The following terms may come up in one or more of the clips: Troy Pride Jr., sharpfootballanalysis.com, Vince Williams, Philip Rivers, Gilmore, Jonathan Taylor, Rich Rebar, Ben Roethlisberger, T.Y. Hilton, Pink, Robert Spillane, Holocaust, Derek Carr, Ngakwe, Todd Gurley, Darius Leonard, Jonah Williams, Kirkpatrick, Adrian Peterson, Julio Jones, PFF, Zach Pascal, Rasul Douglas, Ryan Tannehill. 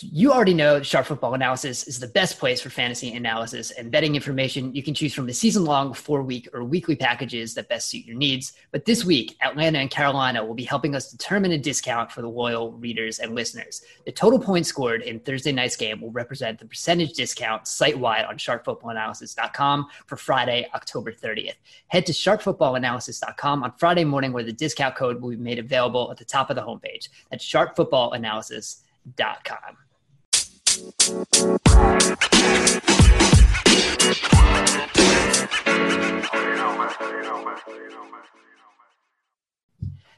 You already know Sharp Football Analysis is the best place for fantasy analysis and betting information. You can choose from the season-long, 4-week, or weekly packages that best suit your needs. But this week, Atlanta and Carolina will be helping us determine a discount for the loyal readers and listeners. The total points scored in Thursday night's game will represent the percentage discount site-wide on sharpfootballanalysis.com for Friday, October 30th. Head to sharpfootballanalysis.com on Friday morning where the discount code will be made available at the top of the homepage. That's sharpfootballanalysis.com.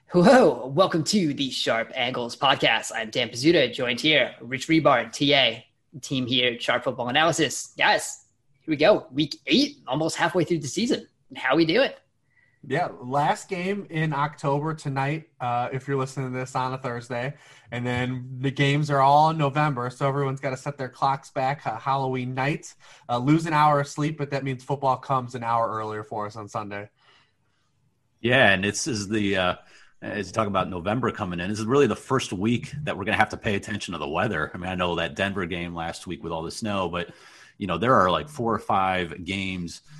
Hello, welcome to the Sharp Angles Podcast. I'm Dan Pizzuta, joined here, Rich Rebar, TA, team here at Sharp Football Analysis. Guys, here we go. Week 8, almost halfway through the season. How we doing? Yeah, last game in October tonight, if you're listening to this on a Thursday. And then the games are all in November, so everyone's got to set their clocks back Halloween night. Lose an hour of sleep, but that means football comes an hour earlier for us on Sunday. Yeah, and this is the as you talk about November coming in, this is really the first week that we're going to have to pay attention to the weather. I mean, I know that Denver game last week with all the snow, but, you know, there are like 4 or 5 games –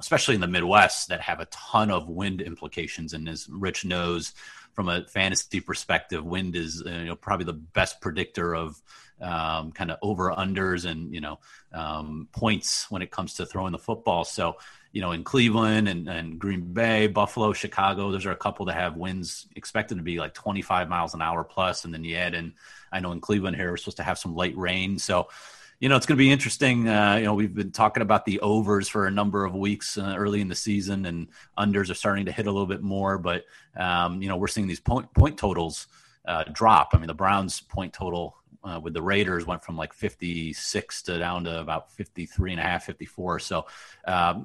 especially in the Midwest that have a ton of wind implications. And as Rich knows, from a fantasy perspective, wind is probably the best predictor of kind of over-unders and, points when it comes to throwing the football. So, in Cleveland and Green Bay, Buffalo, Chicago, those are a couple that have winds expected to be like 25 miles an hour plus. And then you add in, I know in Cleveland here, we're supposed to have some light rain. So, it's going to be interesting. We've been talking about the overs for a number of weeks early in the season, and unders are starting to hit a little bit more. But, we're seeing these point totals drop. I mean, the Browns' point total with the Raiders went from like 56 to down to about 53.5, 54. So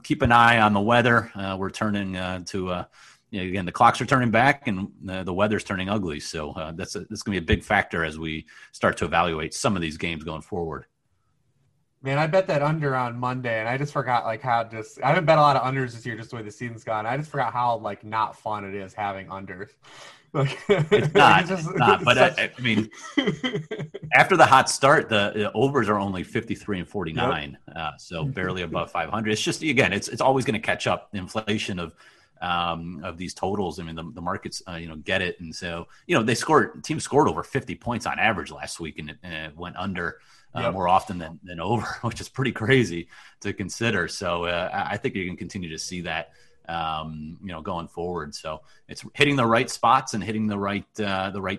keep an eye on the weather. We're turning to again, the clocks are turning back and the weather's turning ugly. So that's going to be a big factor as we start to evaluate some of these games going forward. Man, I bet that under on Monday, and I just forgot I haven't bet a lot of unders this year, just the way the season's gone. I just forgot how not fun it is having unders. It's not. But I mean, after the hot start, the overs are only 53 and 49, yep. So barely above 500. It's just it's always going to catch up. The inflation of these totals. I mean, the markets, get it. And so, they teams scored over 50 points on average last week, and it went under more often than over, which is pretty crazy to consider. So I think you can continue to see that, going forward. So it's hitting the right spots and hitting the right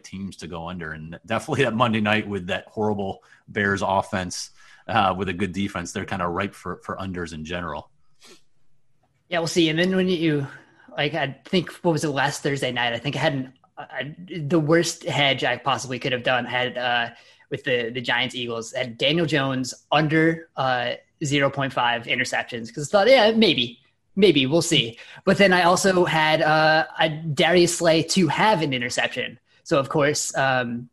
teams to go under. And definitely that Monday night with that horrible Bears offense with a good defense, they're kind of ripe for unders in general. Yeah, we'll see. And then when you I think, what was it, last Thursday night? I think I had the worst hedge I possibly could have done. I had with the Giants Eagles, had Daniel Jones under 0.5 interceptions because I thought, maybe we'll see. But then I also had Darius Slay to have an interception. So of course, Daniel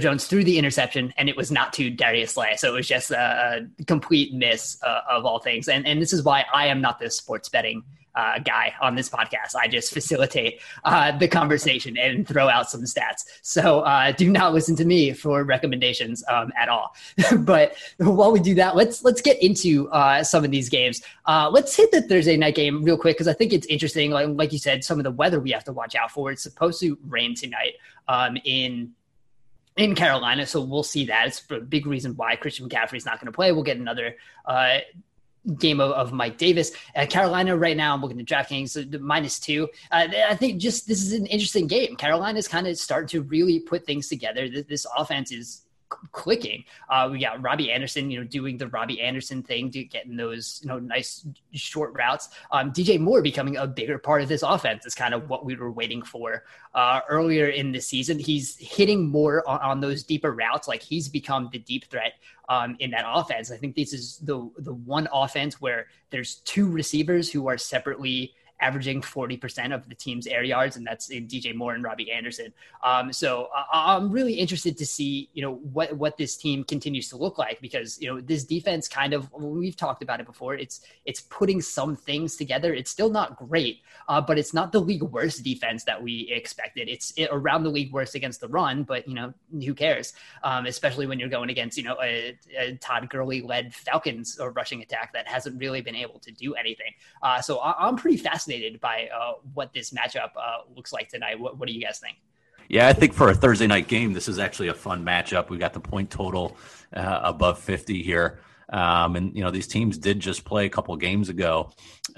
Jones threw the interception, and it was not to Darius Slay. So it was just a complete miss of all things. And this is why I am not the sports betting guy on this podcast. I just facilitate the conversation and throw out some stats. So do not listen to me for recommendations at all. But while we do that, let's get into some of these games. Let's hit the Thursday night game real quick because I think it's interesting. Like you said, some of the weather we have to watch out for. It's supposed to rain tonight in Carolina, so we'll see that. It's a big reason why Christian McCaffrey's not going to play. We'll get another game of Mike Davis. Carolina right now, I'm looking at DraftKings, -2. I think just this is an interesting game. Carolina's kind of starting to really put things together. This offense is clicking. We got Robbie Anderson, doing the Robbie Anderson thing, getting those, nice short routes. DJ Moore becoming a bigger part of this offense is kind of what we were waiting for earlier in the season. He's hitting more on those deeper routes. Like, he's become the deep threat in that offense. I think this is the one offense where there's two receivers who are separately averaging 40% of the team's air yards, and that's in DJ Moore and Robbie Anderson. So I'm really interested to see, you know, what this team continues to look like, because, you know, this defense kind of, we've talked about it before, it's putting some things together. It's still not great, but it's not the league worst defense that we expected. It's around the league worst against the run, but, you know, who cares? Especially when you're going against, you know, a Todd Gurley led Falcons or rushing attack that hasn't really been able to do anything. So I'm pretty fascinated by what this matchup looks like tonight. What do you guys think? Yeah, I think for a Thursday night game, this is actually a fun matchup. We got the point total above 50 here. And, you know, these teams did just play a couple of games ago. It's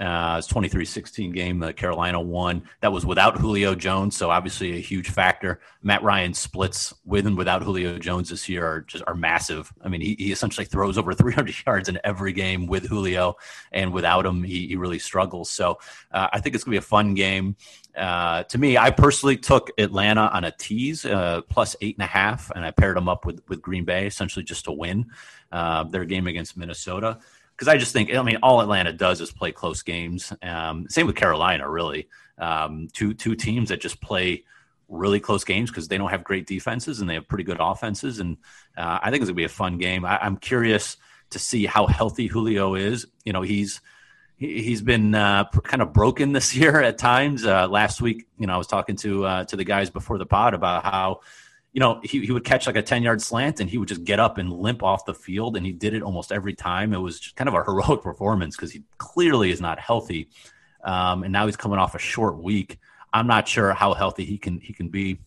23-16 game that Carolina won. That was without Julio Jones, so obviously a huge factor. Matt Ryan's splits with and without Julio Jones this year are massive. I mean, he essentially throws over 300 yards in every game with Julio, and without him, he really struggles. So I think it's going to be a fun game. To me, I personally took Atlanta on a tease, plus 8.5, and I paired them up with Green Bay, essentially just to win their game against Minnesota. Because I just think, I mean, all Atlanta does is play close games. Same with Carolina, really. Two teams that just play really close games because they don't have great defenses and they have pretty good offenses. And I think it's going to be a fun game. I'm curious to see how healthy Julio is. You know, he's been kind of broken this year at times. Last week, you know, I was talking to the guys before the pod about how, you know, he would catch like a 10-yard slant and he would just get up and limp off the field, and he did it almost every time. It was just kind of a heroic performance because he clearly is not healthy, and now he's coming off a short week. I'm not sure how healthy he can be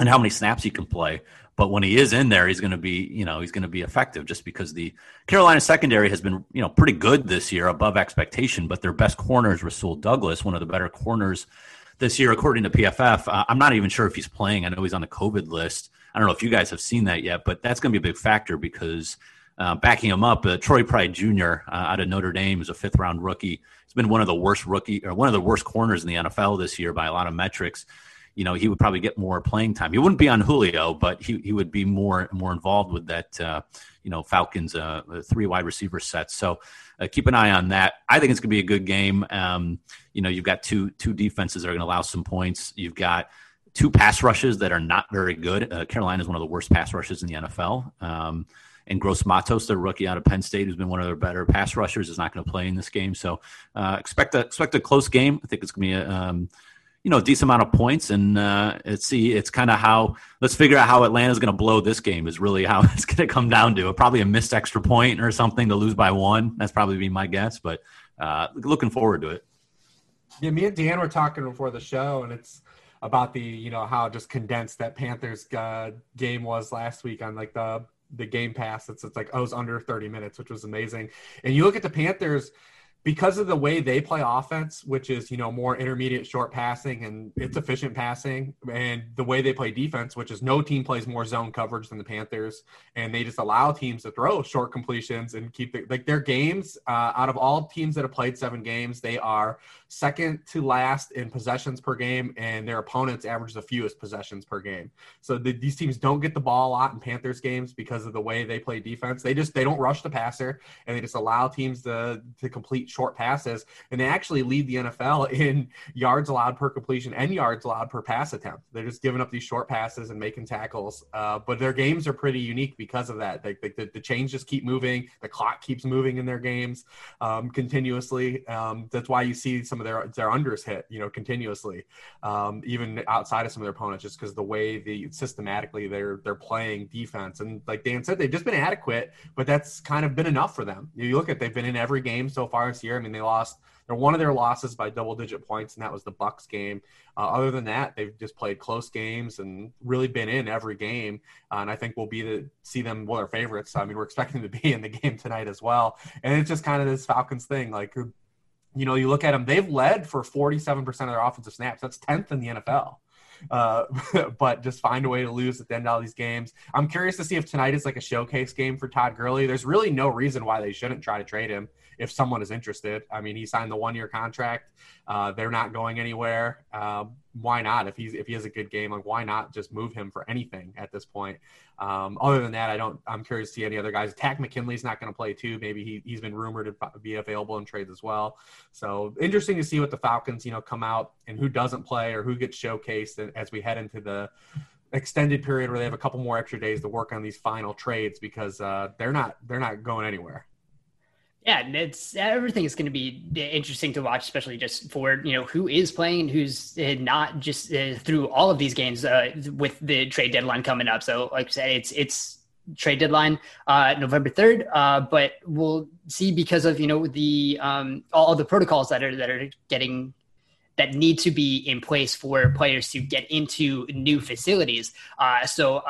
and how many snaps he can play. But when he is in there, he's going to be, you know, he's going to be effective just because the Carolina secondary has been, you know, pretty good this year, above expectation. But their best corner is Rasul Douglas, one of the better corners this year, according to PFF. I'm not even sure if he's playing. I know he's on the COVID list. I don't know if you guys have seen that yet, but that's going to be a big factor because backing him up, Troy Pride Jr. Out of Notre Dame is a fifth-round rookie. He's been one of the worst corners in the NFL this year by a lot of metrics. You know, he would probably get more playing time. He wouldn't be on Julio, but he would be more involved with that, you know, Falcons 3 wide receiver set. So keep an eye on that. I think it's going to be a good game. You know, you've got two defenses that are going to allow some points. You've got two pass rushes that are not very good. Carolina is one of the worst pass rushes in the NFL. And Gross Matos, their rookie out of Penn State, who's been one of their better pass rushers, is not going to play in this game. So expect a close game. I think it's going to be a decent amount of points, and it's kind of how, let's figure out how Atlanta's going to blow this game is really how it's going to come down to. Probably a missed extra point or something to lose by one. That's probably be my guess, but looking forward to it. Yeah, me and Dan were talking before the show, and it's about the, you know, how just condensed that Panthers game was last week on like the Game Pass. It's like, oh, it was under 30 minutes, which was amazing. And you look at the Panthers, because of the way they play offense, which is, you know, more intermediate short passing, and it's efficient passing, and the way they play defense, which is no team plays more zone coverage than the Panthers, and they just allow teams to throw short completions and keep their games. Out of all teams that have played 7 games, they are second to last in possessions per game, and their opponents average the fewest possessions per game. So these teams don't get the ball a lot in Panthers games because of the way they play defense. They don't rush the passer, and they just allow teams to complete short passes, and they actually lead the NFL in yards allowed per completion and yards allowed per pass attempt. They're just giving up these short passes and making tackles, but their games are pretty unique because of that. The chains just keep moving, the clock keeps moving in their games continuously. That's why you see some of their unders hit, you know, continuously, even outside of some of their opponents, just because the way systematically they're playing defense. And like Dan said, they've just been adequate, but that's kind of been enough for them. You look at, they've been in every game so far this year. I mean, they're one of their losses by double-digit points, and that was the Bucs game. Other than that, they've just played close games and really been in every game. And I think we'll see them one of their favorites. I mean, we're expecting them to be in the game tonight as well. And it's just kind of this Falcons thing, like, you know, you look at them; they've led for 47% of their offensive snaps. That's 10th in the NFL. But just find a way to lose at the end of all these games. I'm curious to see if tonight is like a showcase game for Todd Gurley. There's really no reason why they shouldn't try to trade him if someone is interested. I mean, he signed the 1-year contract. They're not going anywhere. why not? If he has a good game, like, why not just move him for anything at this point? Other than that, I'm curious to see any other guys. Tack McKinley's not going to play too. Maybe he's been rumored to be available in trades as well. So interesting to see what the Falcons, come out and who doesn't play or who gets showcased as we head into the extended period where they have a couple more extra days to work on these final trades, because they're not going anywhere. Yeah, and everything is going to be interesting to watch, especially just for, who is playing, who's not, just through all of these games with the trade deadline coming up. So like I said, it's trade deadline November 3rd, but we'll see because of, the all the protocols that are getting that need to be in place for players to get into new facilities. So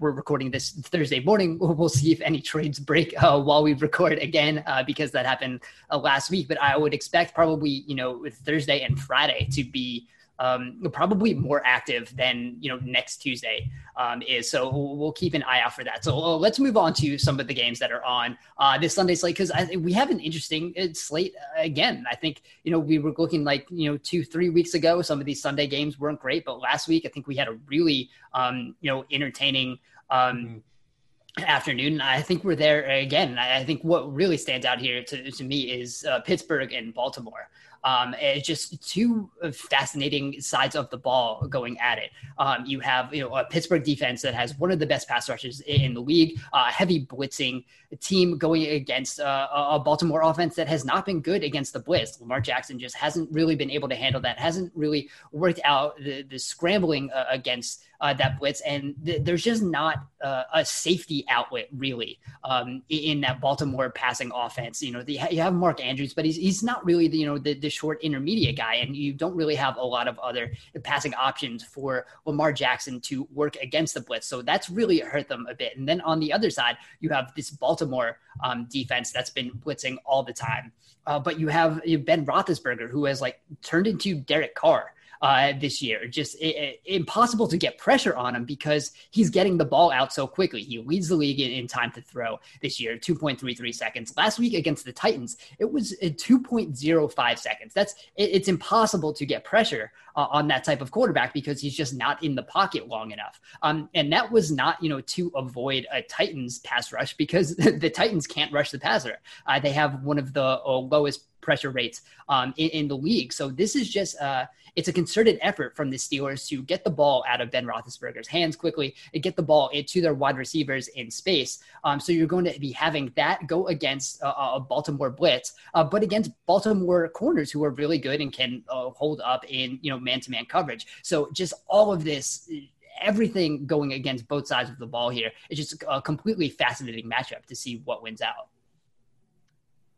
we're recording this Thursday morning. We'll see if any trades break while we record again, because that happened last week. But I would expect probably, Thursday and Friday to be probably more active than, next Tuesday is. So we'll keep an eye out for that. So let's move on to some of the games that are on this Sunday slate, because we have an interesting slate again. I think, we were looking like, 2-3 weeks ago, some of these Sunday games weren't great, but last week I think we had a really, entertaining afternoon. I think we're there again. I think what really stands out here to me is Pittsburgh and Baltimore. It's just two fascinating sides of the ball going at it. You have, a Pittsburgh defense that has one of the best pass rushers in the league, a heavy blitzing team going against a Baltimore offense that has not been good against the blitz. Lamar Jackson just hasn't really been able to handle that, hasn't really worked out the scrambling against that blitz. And there's just not a safety outlet really in that Baltimore passing offense. You have Mark Andrews, but he's not really the short intermediate guy, and you don't really have a lot of other passing options for Lamar Jackson to work against the blitz. So that's really hurt them a bit. And then on the other side, you have this Baltimore defense that's been blitzing all the time. But you have Ben Roethlisberger, who has turned into Derek Carr this year. Just impossible to get pressure on him because he's getting the ball out so quickly. He leads the league in time to throw this year, 2.33 seconds. Last week against the Titans, it was 2.05 seconds. It's impossible to get pressure on that type of quarterback because he's just not in the pocket long enough. And that was not, to avoid a Titans pass rush because the Titans can't rush the passer. They have one of the lowest pressure rates in the league. So this is just it's a concerted effort from the Steelers to get the ball out of Ben Roethlisberger's hands quickly and get the ball into their wide receivers in space. So you're going to be having that go against a Baltimore blitz, but against Baltimore corners who are really good and can hold up in, man-to-man coverage. So just all of this, everything going against both sides of the ball here. It's just a completely fascinating matchup to see what wins out.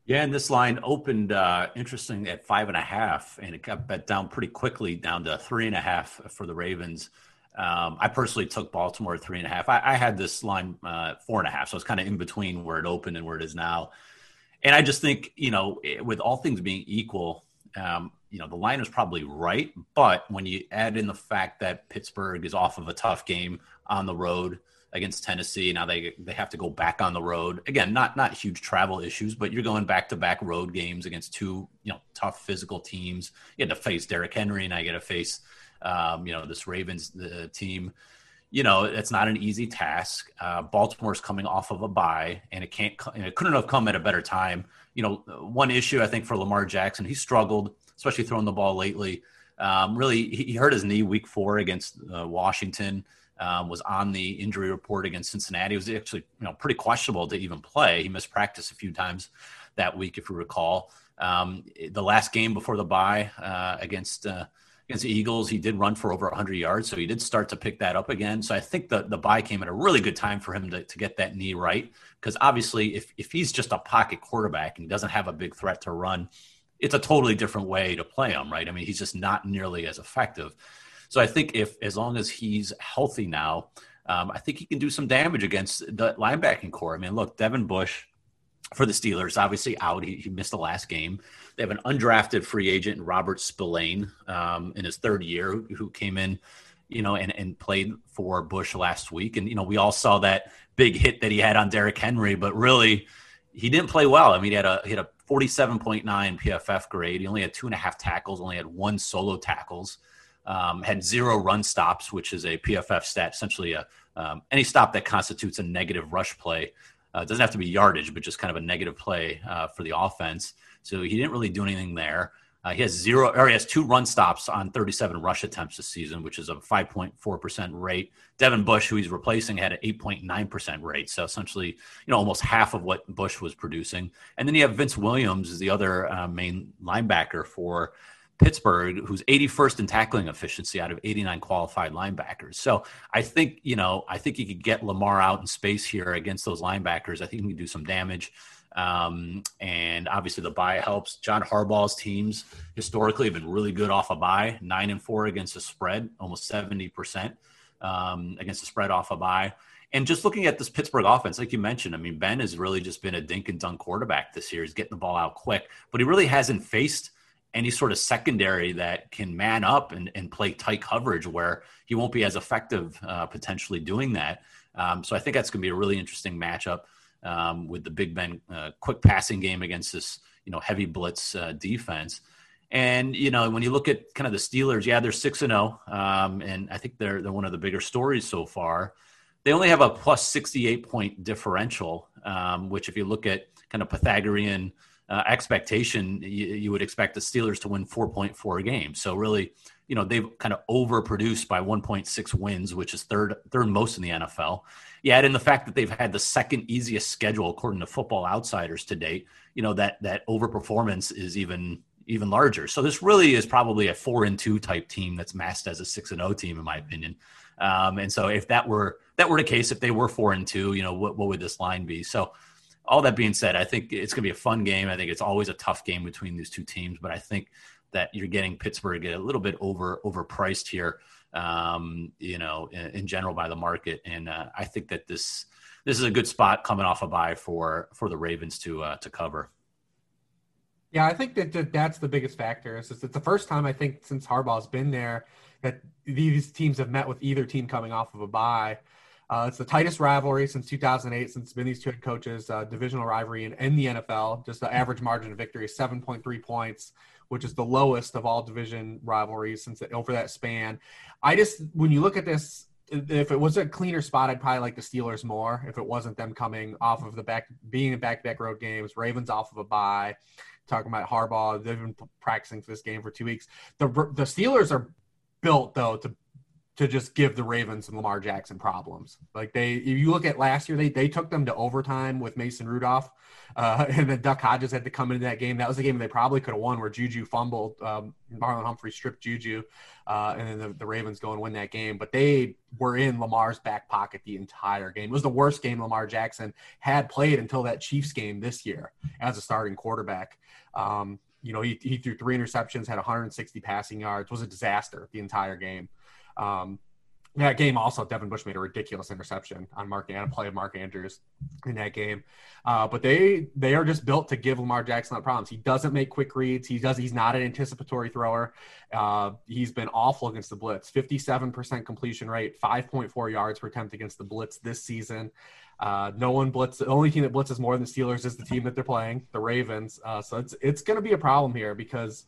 Yeah, and this line opened interesting at 5.5, and it got bet down pretty quickly down to 3.5 for the Ravens. I personally took Baltimore at 3.5. I had this line 4.5, so it's kind of in between where it opened and where it is now. And I just think, with all things being equal, the line was probably right. But when you add in the fact that Pittsburgh is off of a tough game on the road against Tennessee. Now they have to go back on the road. Again, not huge travel issues, but you're going back-to-back road games against two, tough physical teams. You had to face Derrick Henry, and I get to face, this Ravens team. It's not an easy task. Baltimore's coming off of a bye, and it couldn't have come at a better time. One issue, I think, for Lamar Jackson, he struggled, especially throwing the ball lately. Really, he hurt his knee week 4 against Washington. Was on the injury report against Cincinnati. It was actually, pretty questionable to even play. He missed practice a few times that week, if you recall. The last game before the bye against the Eagles, he did run for over 100 yards, so he did start to pick that up again. So I think the bye came at a really good time for him to get that knee right, because obviously if he's just a pocket quarterback and he doesn't have a big threat to run, it's a totally different way to play him, right? I mean, he's just not nearly as effective. So I think as long as he's healthy now, I think he can do some damage against the linebacking core. I mean, look, Devin Bush for the Steelers, obviously out. He missed the last game. They have an undrafted free agent, Robert Spillane, in his third year, who came in, and played for Bush last week. And, we all saw that big hit that he had on Derrick Henry, but really he didn't play well. I mean, he had a 47.9 PFF grade. He only had 2.5 tackles, only had 1 solo tackles. had zero run stops, which is a PFF stat, essentially any stop that constitutes a negative rush play. It doesn't have to be yardage, but just kind of a negative play for the offense. So he didn't really do anything there. He has two run stops on 37 rush attempts this season, which is a 5.4% rate. Devin Bush, who he's replacing, had an 8.9% rate. So essentially, almost half of what Bush was producing. And then you have Vince Williams is the other main linebacker for Pittsburgh, who's 81st in tackling efficiency out of 89 qualified linebackers. So I think you could get Lamar out in space here against those linebackers. I think he can do some damage. And obviously the bye helps. John Harbaugh's teams historically have been really good off a bye, 9-4 against the spread, almost 70% against the spread off a bye. And just looking at this Pittsburgh offense, like you mentioned, I mean, Ben has really just been a dink and dunk quarterback this year. He's getting the ball out quick, but he really hasn't faced any sort of secondary that can man up and play tight coverage where he won't be as effective potentially doing that. So I think that's going to be a really interesting matchup with the Big Ben quick passing game against this, heavy blitz defense. And, when you look at kind of the Steelers, they're 6-0. And I think they're one of the bigger stories so far. They only have a plus 68 point differential, which if you look at kind of Pythagorean expectation, you would expect the Steelers to win 4.4 games. So really, they've kind of overproduced by 1.6 wins, which is third most in the NFL. You add in the fact that they've had the second easiest schedule according to Football Outsiders to date, that overperformance is even larger. So this really is probably a 4-2 type team that's masked as a 6-0 team, in my opinion. And so if that were the case, if they were 4-2, what would this line be? So all that being said, I think it's going to be a fun game. I think it's always a tough game between these two teams, but I think that you're getting Pittsburgh a little bit overpriced here, in general by the market. And I think that this is a good spot coming off a bye for the Ravens to cover. Yeah, I think that that's the biggest factor. It's the first time I think since Harbaugh's been there that these teams have met with either team coming off of a bye. It's the tightest rivalry since 2008, since it's been these two head coaches, divisional rivalry in the NFL. Just the average margin of victory is 7.3 points, which is the lowest of all division rivalries since over that span. When you look at this, if it was a cleaner spot, I'd probably like the Steelers more. If it wasn't them coming off of being in back-to-back road games, Ravens off of a bye, talking about Harbaugh, they've been practicing for this game for 2 weeks. The Steelers are built, though, to just give the Ravens and Lamar Jackson problems. Like if you look at last year, they took them to overtime with Mason Rudolph, and then Duck Hodges had to come into that game. That was the game they probably could have won, where Juju fumbled, Marlon Humphrey stripped Juju, and then the Ravens go and win that game. But they were in Lamar's back pocket the entire game. It was the worst game Lamar Jackson had played until that Chiefs game this year as a starting quarterback. He threw 3 interceptions, had 160 passing yards, was a disaster the entire game. That game also, Devin Bush made a ridiculous interception on a play of Mark Andrews in that game. But they are just built to give Lamar Jackson problems. He doesn't make quick reads. He's not an anticipatory thrower. He's been awful against the blitz. 57% completion rate, 5.4 yards per attempt against the blitz this season. No one blitzes. The only team that blitzes more than the Steelers is the team that they're playing, the Ravens. So it's going to be a problem here because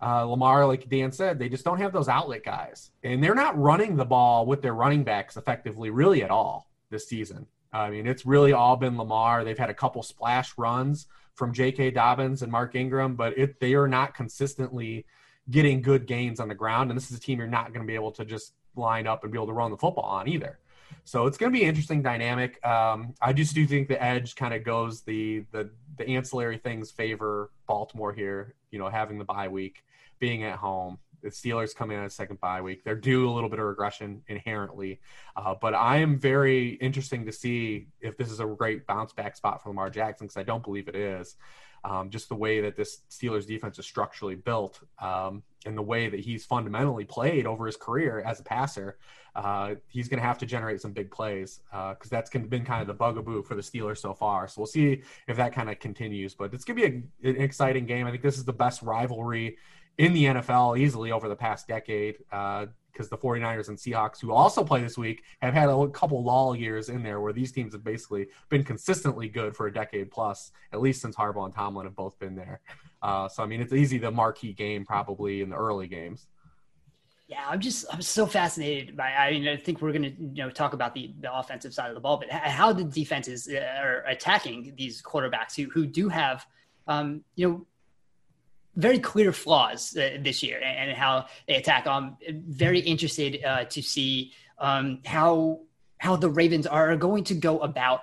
Lamar, like Dan said, they just don't have those outlet guys, and they're not running the ball with their running backs effectively really at all this season. I mean, it's really all been Lamar. They've had a couple splash runs from J.K. Dobbins and Mark Ingram, but they are not consistently getting good gains on the ground. And this is a team you're not going to be able to just line up and be able to run the football on either. So it's going to be an interesting dynamic. I just do think the edge kind of goes the ancillary things favor Baltimore here, having the bye week, being at home. The Steelers come in on a second bye week. They're due a little bit of regression inherently. But I am very interesting to see if this is a great bounce back spot for Lamar Jackson, because I don't believe it is. Just the way that this Steelers defense is structurally built, and the way that he's fundamentally played over his career as a passer, he's going to have to generate some big plays, because that's been kind of the bugaboo for the Steelers so far. So we'll see if that kind of continues. But it's going to be an exciting game. I think this is the best rivalry in the NFL easily over the past decade, because the 49ers and Seahawks, who also play this week, have had a couple lull years in there where these teams have basically been consistently good for a decade plus, at least since Harbaugh and Tomlin have both been there. So, I mean, it's easy the marquee game probably in the early games. Yeah, I'm so fascinated by, I think we're going to talk about the offensive side of the ball, but how the defenses are attacking these quarterbacks who do have, very clear flaws this year and how they attack. I'm very interested to see how the Ravens are going to go about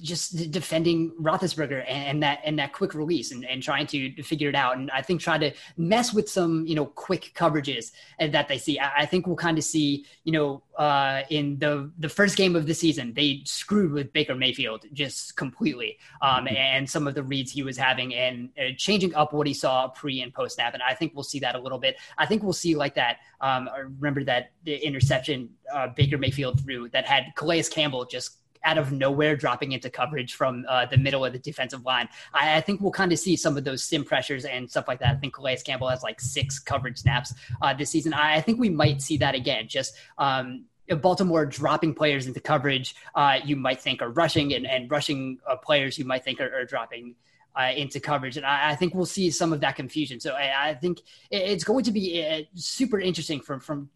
just defending Roethlisberger and that quick release and trying to figure it out. And I think trying to mess with some, quick coverages that they see. I think we'll kind of see, in the first game of the season, they screwed with Baker Mayfield just completely. And some of the reads he was having and changing up what he saw pre and post snap. And I think we'll see that a little bit. I think we'll see like that. I remember that the interception Baker Mayfield threw that had Calais Campbell just out of nowhere dropping into coverage from the middle of the defensive line. I think we'll kind of see some of those sim pressures and stuff like that. I think Calais Campbell has like 6 coverage snaps this season. I think we might see that again, just Baltimore dropping players into coverage you might think are rushing and rushing players you might think are dropping into coverage. And I think we'll see some of that confusion. So I think it's going to be super interesting from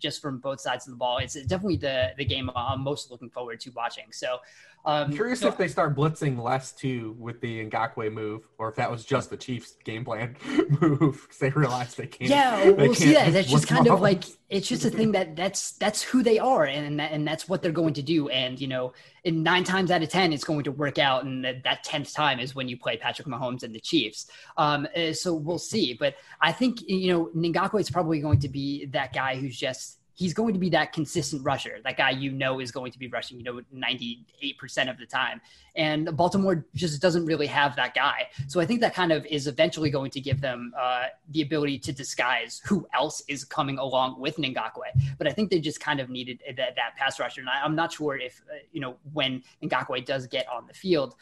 both sides of the ball. It's definitely the game I'm most looking forward to watching. So I'm curious if they start blitzing less too with the Ngakwe move, or if that was just the Chiefs game plan move. They realize they can't. Yeah, we'll see that. That's just kind of like, it's just a thing that's who they are and that's what they're going to do. And, in 9 times out of 10, it's going to work out. And that 10th time is when you play Patrick Mahomes and the Chiefs. So we'll see. But I think, Ngakwe is probably going to be that guy who's just, he's going to be that consistent rusher, that guy is going to be rushing, 98% of the time. And Baltimore just doesn't really have that guy. So I think that kind of is eventually going to give them the ability to disguise who else is coming along with Ngakwe. But I think they just kind of needed that pass rusher. And I'm not sure if, when Ngakwe does get on the field,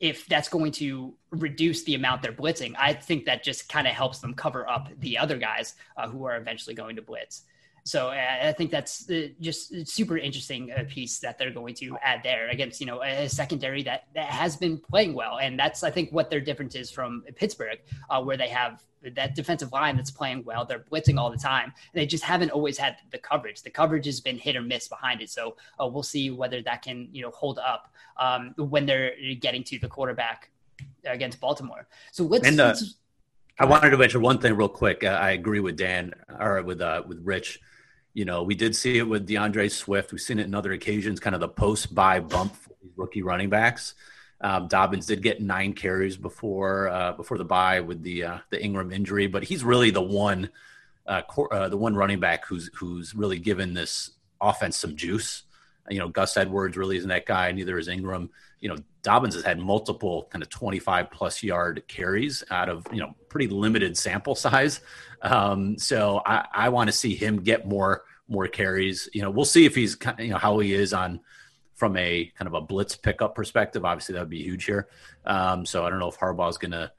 if that's going to reduce the amount they're blitzing. I think that just kind of helps them cover up the other guys who are eventually going to blitz. So I think that's just a super interesting piece that they're going to add there against, a secondary that has been playing well. And that's, I think, what their difference is from Pittsburgh, where they have that defensive line that's playing well. They're blitzing all the time. They just haven't always had the coverage. The coverage has been hit or miss behind it. So we'll see whether that can, hold up when they're getting to the quarterback against Baltimore. So let's I wanted to mention one thing real quick. I agree with Dan or with Rich. We did see it with DeAndre Swift. We've seen it in other occasions, kind of the post-bye bump for these rookie running backs. Dobbins did get 9 carries before the bye with the Ingram injury, but he's really the one running back who's really given this offense some juice. Gus Edwards really isn't that guy. Neither is Ingram. Dobbins has had multiple kind of 25-plus-yard carries out of, pretty limited sample size. So I want to see him get more carries. We'll see if he's, how he is on from a kind of a blitz pickup perspective. Obviously, that would be huge here. So I don't know if Harbaugh is going to,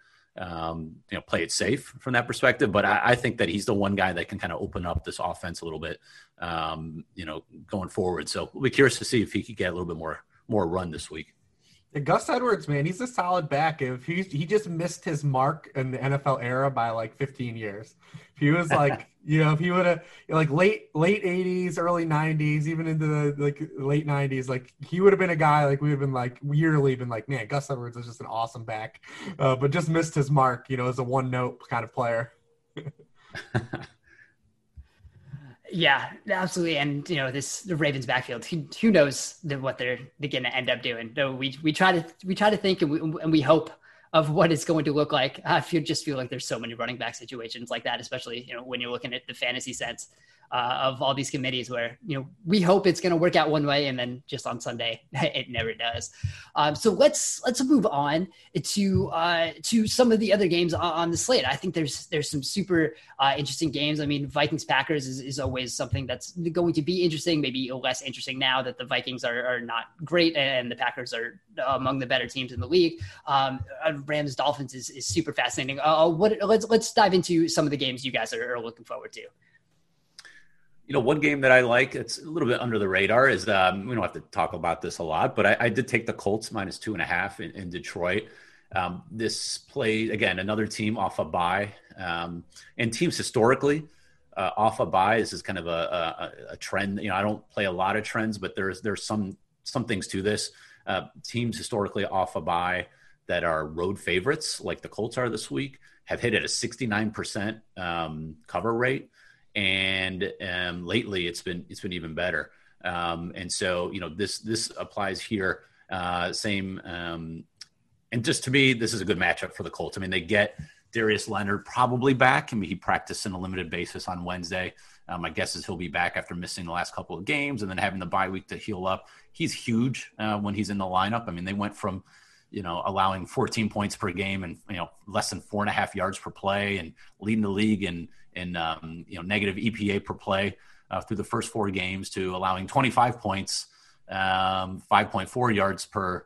play it safe from that perspective. But I think that he's the one guy that can kind of open up this offense a little bit, going forward. So we'll be curious to see if he could get a little bit more run this week. And Gus Edwards, man, he's a solid back. If he just missed his mark in the NFL era by like 15 years. If he was like, if he would have like late 80s, early 90s, even into the late 90s, like he would have been a guy like we would have been like yearly been like, man, Gus Edwards is just an awesome back, but just missed his mark, as a one note kind of player. Yeah, absolutely. And, the Ravens backfield, who knows what they're going to end up doing. No, we try to think and we hope of what it's going to look like. I feel like there's so many running back situations like that, especially, when you're looking at the fantasy sense of all these committees where, we hope it's going to work out one way. And then just on Sunday, it never does. So let's move on to some of the other games on the slate. I think there's some super interesting games. I mean, Vikings Packers is always something that's going to be interesting, maybe less interesting now that the Vikings are not great and the Packers are among the better teams in the league. Rams Dolphins is super fascinating. Let's dive into some of the games you guys are looking forward to. One game that I like, it's a little bit under the radar, is we don't have to talk about this a lot, but I did take the Colts minus 2.5 in Detroit. This play, again, another team off a bye. And teams historically off a bye. This is kind of a trend. You know, I don't play a lot of trends, but there's some things to this. Teams historically off a bye that are road favorites, like the Colts are this week, have hit at a 69% cover rate, and lately it's been even better. And so, you know, this applies here. Same. And just to me, this is a good matchup for the Colts. I mean, they get Darius Leonard probably back. I mean, he practiced on a limited basis on Wednesday. My guess is he'll be back after missing the last couple of games and then having the bye week to heal up. He's huge when he's in the lineup. I mean, they went from, you know, allowing 14 points per game and, you know, less than 4.5 yards per play and leading the league in you know, negative EPA per play through the first four games to allowing 25 points, 5.4 yards per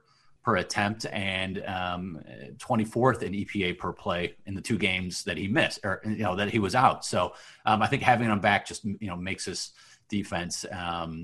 attempt, and 24th in EPA per play in the two games that he missed, or, you know, that he was out. So I think having him back just, you know, makes this defense,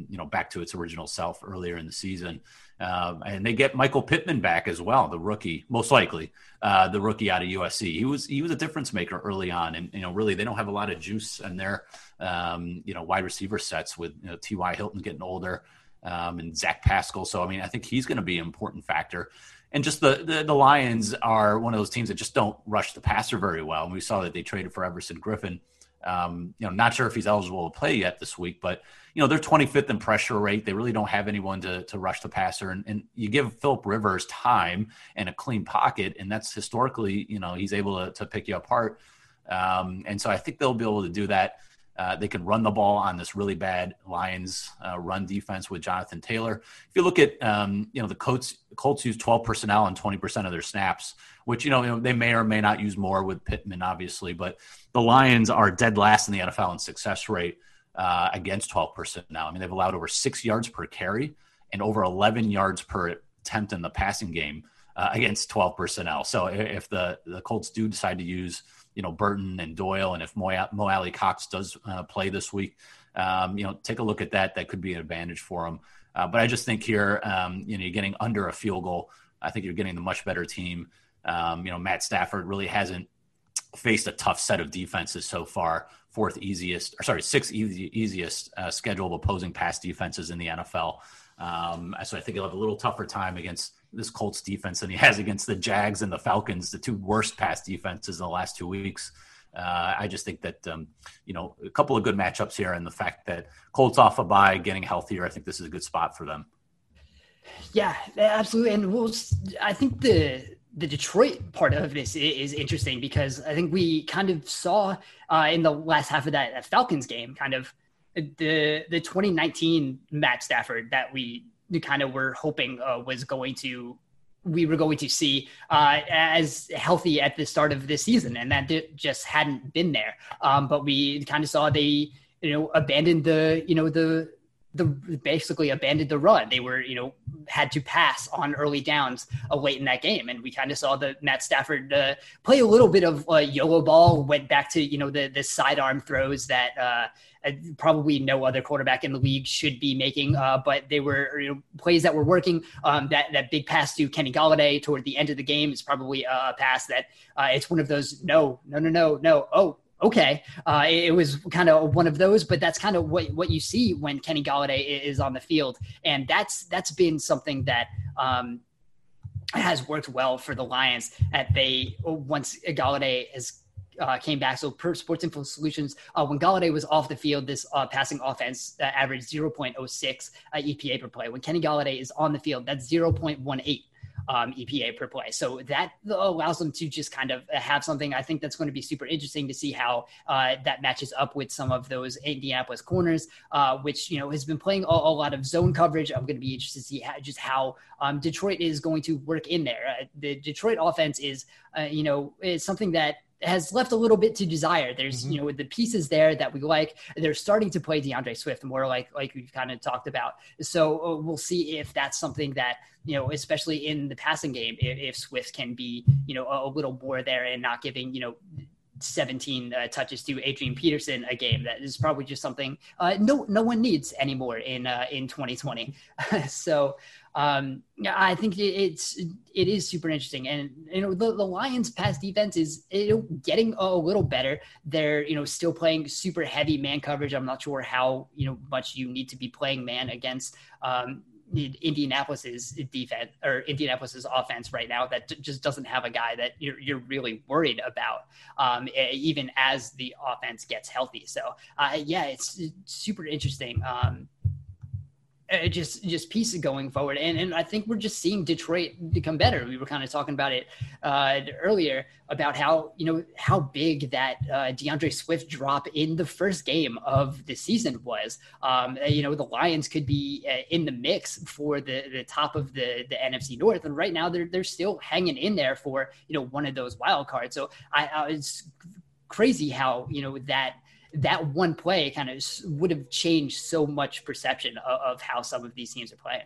you know, back to its original self earlier in the season. And they get Michael Pittman back as well, the rookie, most likely, the rookie out of USC. He was a difference maker early on. And, you know, really, they don't have a lot of juice in their, you know, wide receiver sets with, you know, T.Y. Hilton getting older. And Zach Pascal. So, I mean, I think he's going to be an important factor. And just the Lions are one of those teams that just don't rush the passer very well. And we saw that they traded for Everson Griffin. You know, not sure if he's eligible to play yet this week, but, you know, they're 25th in pressure rate. They really don't have anyone to rush the passer. And you give Philip Rivers time and a clean pocket, and that's historically, you know, he's able to pick you apart. And so I think they'll be able to do that. They can run the ball on this really bad Lions run defense with Jonathan Taylor. If you look at, you know, the Colts use 12 personnel on 20% of their snaps, which, you know, they may or may not use more with Pittman, obviously. But the Lions are dead last in the NFL in success rate against 12 personnel. I mean, they've allowed over 6 yards per carry and over 11 yards per attempt in the passing game against 12 personnel. So if the Colts do decide to use, you know, Burton and Doyle, and if Mo Alley Cox does play this week, you know, take a look at that. That could be an advantage for him. But I just think here, you know, you're getting under a field goal. I think you're getting the much better team. You know, Matt Stafford really hasn't faced a tough set of defenses so far. Sixth easiest schedule of opposing pass defenses in the NFL. So I think he'll have a little tougher time against this Colts defense than he has against the Jags and the Falcons, the two worst pass defenses in the last 2 weeks. I just think that, you know, a couple of good matchups here, and the fact that Colts off a bye, getting healthier, I think this is a good spot for them. Yeah, absolutely. And I think the Detroit part of this is interesting, because I think we kind of saw in the last half of that Falcons game, kind of the 2019 Matt Stafford that we kind of were hoping we were going to see as healthy at the start of this season. And that just hadn't been there. But we kind of saw they, you know, abandoned basically abandoned the run. They were, you know, had to pass on early downs late in that game. And we kind of saw the Matt Stafford play a little bit of YOLO ball, went back to, you know, the sidearm throws that probably no other quarterback in the league should be making. But they were, you know, plays that were working. That big pass to Kenny Galladay toward the end of the game is probably a pass that it's one of those, no. Oh, okay. It was kind of one of those, but that's kind of what you see when Kenny Galladay is on the field. And that's been something that has worked well for the Lions, that they, once Galladay has came back. So per Sports Info Solutions, when Galladay was off the field, this passing offense averaged 0.06 EPA per play. When Kenny Galladay is on the field, that's 0.18. EPA per play. So that allows them to just kind of have something. I think that's going to be super interesting to see how that matches up with some of those Indianapolis corners, which, you know, has been playing a lot of zone coverage. I'm going to be interested to see how Detroit is going to work in there. The Detroit offense is, you know, is something that has left a little bit to desire. There's, you know, the pieces there that we like. They're starting to play DeAndre Swift more, like we've kind of talked about. So we'll see if that's something that, you know, especially in the passing game, if Swift can be, you know, a little more there and not giving, you know, 17 touches to Adrian Peterson a game. That is probably just something no one needs anymore in 2020. So I think it is super interesting. And you know, the Lions' pass defense is, you know, getting a little better. They're, you know, still playing super heavy man coverage. I'm not sure how, you know, much you need to be playing man against Indianapolis's defense or Indianapolis's offense right now that just doesn't have a guy that you're really worried about, even as the offense gets healthy. So yeah, it's super interesting. Just pieces going forward. And I think we're just seeing Detroit become better. We were kind of talking about it earlier about how, you know, how big that DeAndre Swift drop in the first game of the season was. You know, the Lions could be in the mix for the top of the NFC North. And right now they're still hanging in there for, you know, one of those wild cards. So it's crazy how, you know, that one play kind of would have changed so much perception of how some of these teams are playing.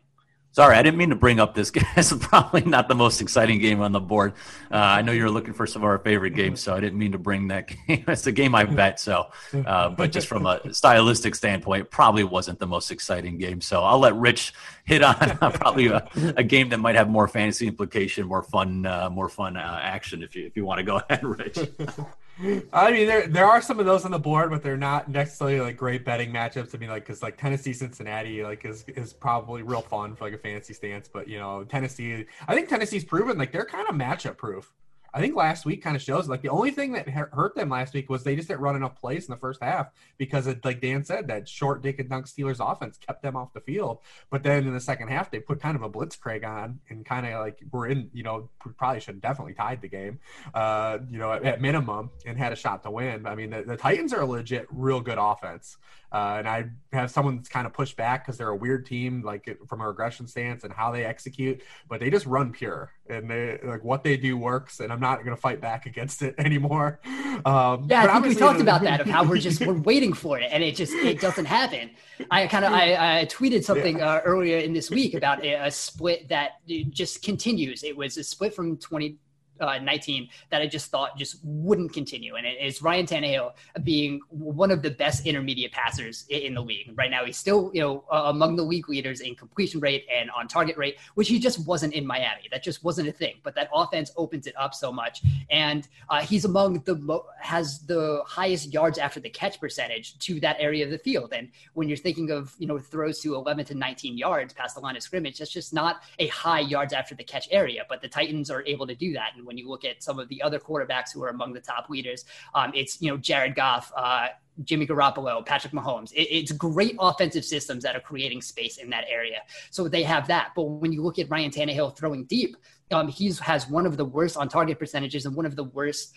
Sorry, I didn't mean to bring up this game. This is probably not the most exciting game on the board. I know you're looking for some of our favorite games, so I didn't mean to bring that game. It's a game I bet, so. But just from a stylistic standpoint, probably wasn't the most exciting game. So I'll let Rich hit on probably a game that might have more fantasy implication, more fun action if you want to go ahead, Rich. I mean, there are some of those on the board, but they're not necessarily like great betting matchups. I mean, like, because like Tennessee, Cincinnati, like is probably real fun for like a fantasy stance. But you know, Tennessee, I think Tennessee's proven like they're kind of matchup proof. I think last week kind of shows like the only thing that hurt them last week was they just didn't run enough plays in the first half because, it, like Dan said, that short dick and dunk Steelers offense kept them off the field. But then in the second half, they put kind of a blitzkrieg on and kind of like were in, you know, probably should have definitely tied the game, you know, at minimum, and had a shot to win. I mean, the Titans are a legit real good offense. And I have someone that's kind of pushed back because they're a weird team, like from a regression stance and how they execute, but they just run pure and they like what they do works. And I'm not going to fight back against it anymore. Yeah, I think we talked about that, of how we're waiting for it and it doesn't happen. I tweeted something earlier in this week about a split that just continues. It was a split from 2019 that I just thought just wouldn't continue. And it is Ryan Tannehill being one of the best intermediate passers in the league. Right now, he's still, you know, among the league leaders in completion rate and on target rate, which he just wasn't in Miami. That just wasn't a thing, but that offense opens it up so much. And he's among has the highest yards after the catch percentage to that area of the field. And when you're thinking of, you know, throws to 11 to 19 yards past the line of scrimmage, that's just not a high yards after the catch area, but the Titans are able to do that. And when you look at some of the other quarterbacks who are among the top leaders, it's, you know, Jared Goff, Jimmy Garoppolo, Patrick Mahomes. It's great offensive systems that are creating space in that area. So they have that. But when you look at Ryan Tannehill throwing deep, he has one of the worst on target percentages and one of the worst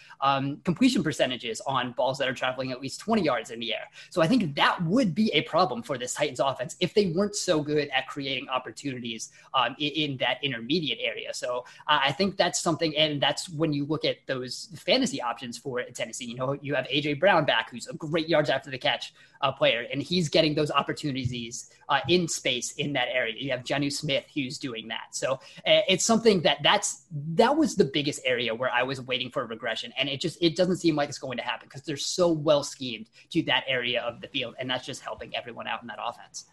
completion percentages on balls that are traveling at least 20 yards in the air. So I think that would be a problem for this Titans offense if they weren't so good at creating opportunities in that intermediate area. So I think that's something, and that's when you look at those fantasy options for Tennessee. You know, you have A.J. Brown back, who's a great yards after the catch player, and he's getting those opportunities in space in that area. You have Jonnu Smith who's doing that. So it's something that was the biggest area where I was waiting for a regression, and it doesn't seem like it's going to happen because they're so well schemed to that area of the field, and that's just helping everyone out in that offense.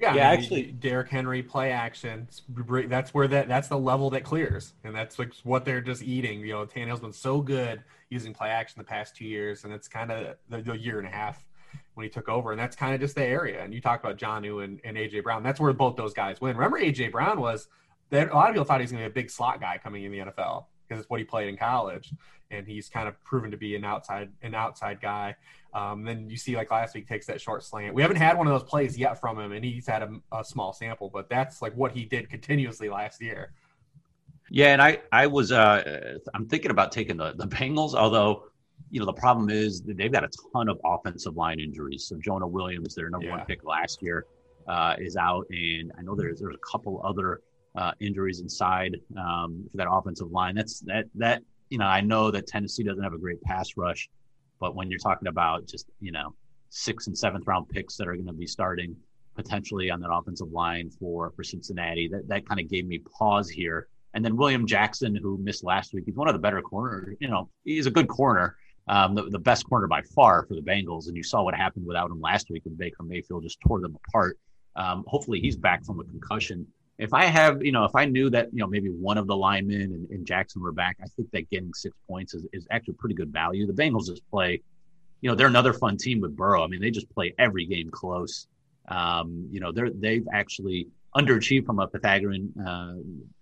Yeah, I mean, actually, Derrick Henry play action, that's where that's the level that clears, and that's like what they're just eating. You know, Tannehill's been so good using play action the past 2 years, and it's kind of the year and a half when he took over, and that's kind of just the area. And you talk about Jonnu and A.J. Brown, that's where both those guys win. Remember, A.J. Brown was that a lot of people thought he was going to be a big slot guy coming in the NFL because it's what he played in college, and he's kind of proven to be an outside guy. Then you see like last week takes that short slant. We haven't had one of those plays yet from him, and he's had a small sample, but that's like what he did continuously last year. Yeah. And I was, I'm thinking about taking the Bengals, although, you know, the problem is that they've got a ton of offensive line injuries. So Jonah Williams, their number one pick last year, is out. And I know there's a couple other injuries inside for that offensive line. That's you know, I know that Tennessee doesn't have a great pass rush, but when you're talking about just, you know, 6th and 7th round picks that are going to be starting potentially on that offensive line for Cincinnati, that kind of gave me pause here. And then William Jackson, who missed last week, he's one of the better corners. You know, he's a good corner, the best corner by far for the Bengals. And you saw what happened without him last week when Baker Mayfield just tore them apart. Hopefully he's back from a concussion. If I have, if I knew that, maybe one of the linemen and Jackson were back, I think that getting 6 points is actually pretty good value. The Bengals just play, they're another fun team with Burrow. I mean, they just play every game close. They've actually underachieved from a Pythagorean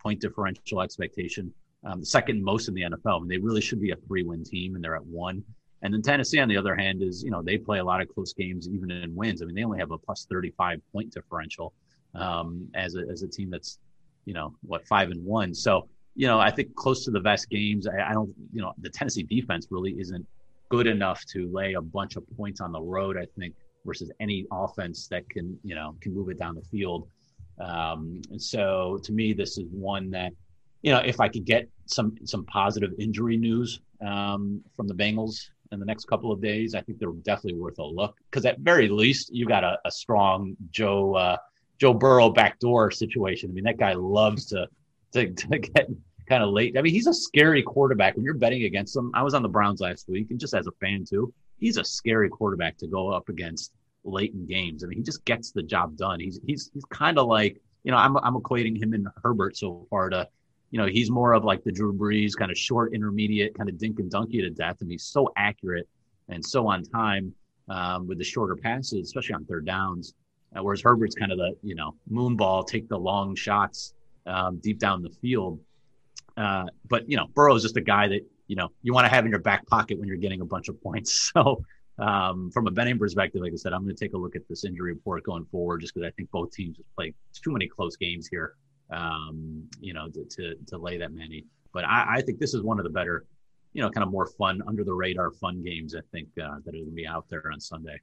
point differential expectation, second most in the NFL. I mean, they really should be a 3-win team, and they're at 1. And then Tennessee, on the other hand, is, they play a lot of close games, even in wins. I mean, they only have a plus 35 point differential as a team that's, 5-1. So, I think close to the best games. I don't, the Tennessee defense really isn't good enough to lay a bunch of points on the road, I think, versus any offense that can move it down the field. And so to me, this is one that, if I could get some positive injury news from the Bengals in the next couple of days, I think they're definitely worth a look, because at very least you got a strong Joe Burrow backdoor situation. I mean, that guy loves to get kind of late. I mean, he's a scary quarterback when you're betting against him. I was on the Browns last week, and just as a fan too, he's a scary quarterback to go up against late in games. I mean, he just gets the job done. He's kind of like, I'm equating him and Herbert so far to, he's more of like the Drew Brees, kind of short, intermediate, kind of dink and dunk you to death. And he's so accurate and so on time with the shorter passes, especially on third downs. Whereas Herbert's kind of the, moon ball, take the long shots deep down the field. But, Burrow's just a guy that, you want to have in your back pocket when you're getting a bunch of points. So from a betting perspective, like I said, I'm going to take a look at this injury report going forward, just because I think both teams just play too many close games here, to lay that many. But I think this is one of the better, kind of more fun, under the radar fun games, I think, that are going to be out there on Sunday.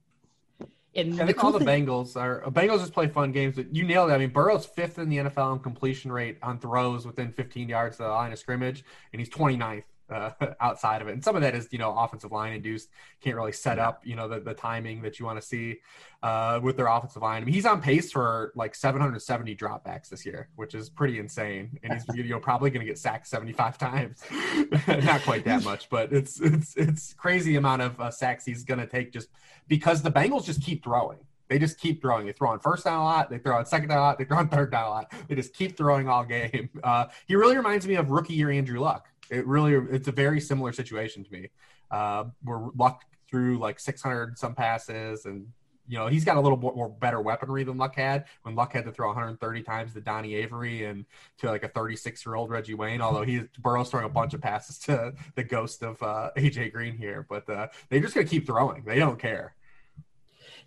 And I think all the Bengals just play fun games, but you nailed it. I mean, Burrow's 5th in the NFL in completion rate on throws within 15 yards of the line of scrimmage, and he's 29th outside of it. And some of that is, offensive line induced. Can't really set up, the timing that you want to see with their offensive line. I mean, he's on pace for like 770 dropbacks this year, which is pretty insane. And he's, probably going to get sacked 75 times. Not quite that much, but it's crazy amount of sacks he's going to take, just because the Bengals just keep throwing. They just keep throwing. They throw on first down a lot. They throw on second down a lot. They throw on third down a lot. They just keep throwing all game. He really reminds me of rookie year Andrew Luck. It's a very similar situation to me. We're Luck through like 600 some passes, and he's got a little more better weaponry than Luck had, when Luck had to throw 130 times to Donnie Avery and to like a 36-year-old Reggie Wayne, although Burrow's throwing a bunch of passes to the ghost of AJ Green here. But they're just going to keep throwing. They don't care.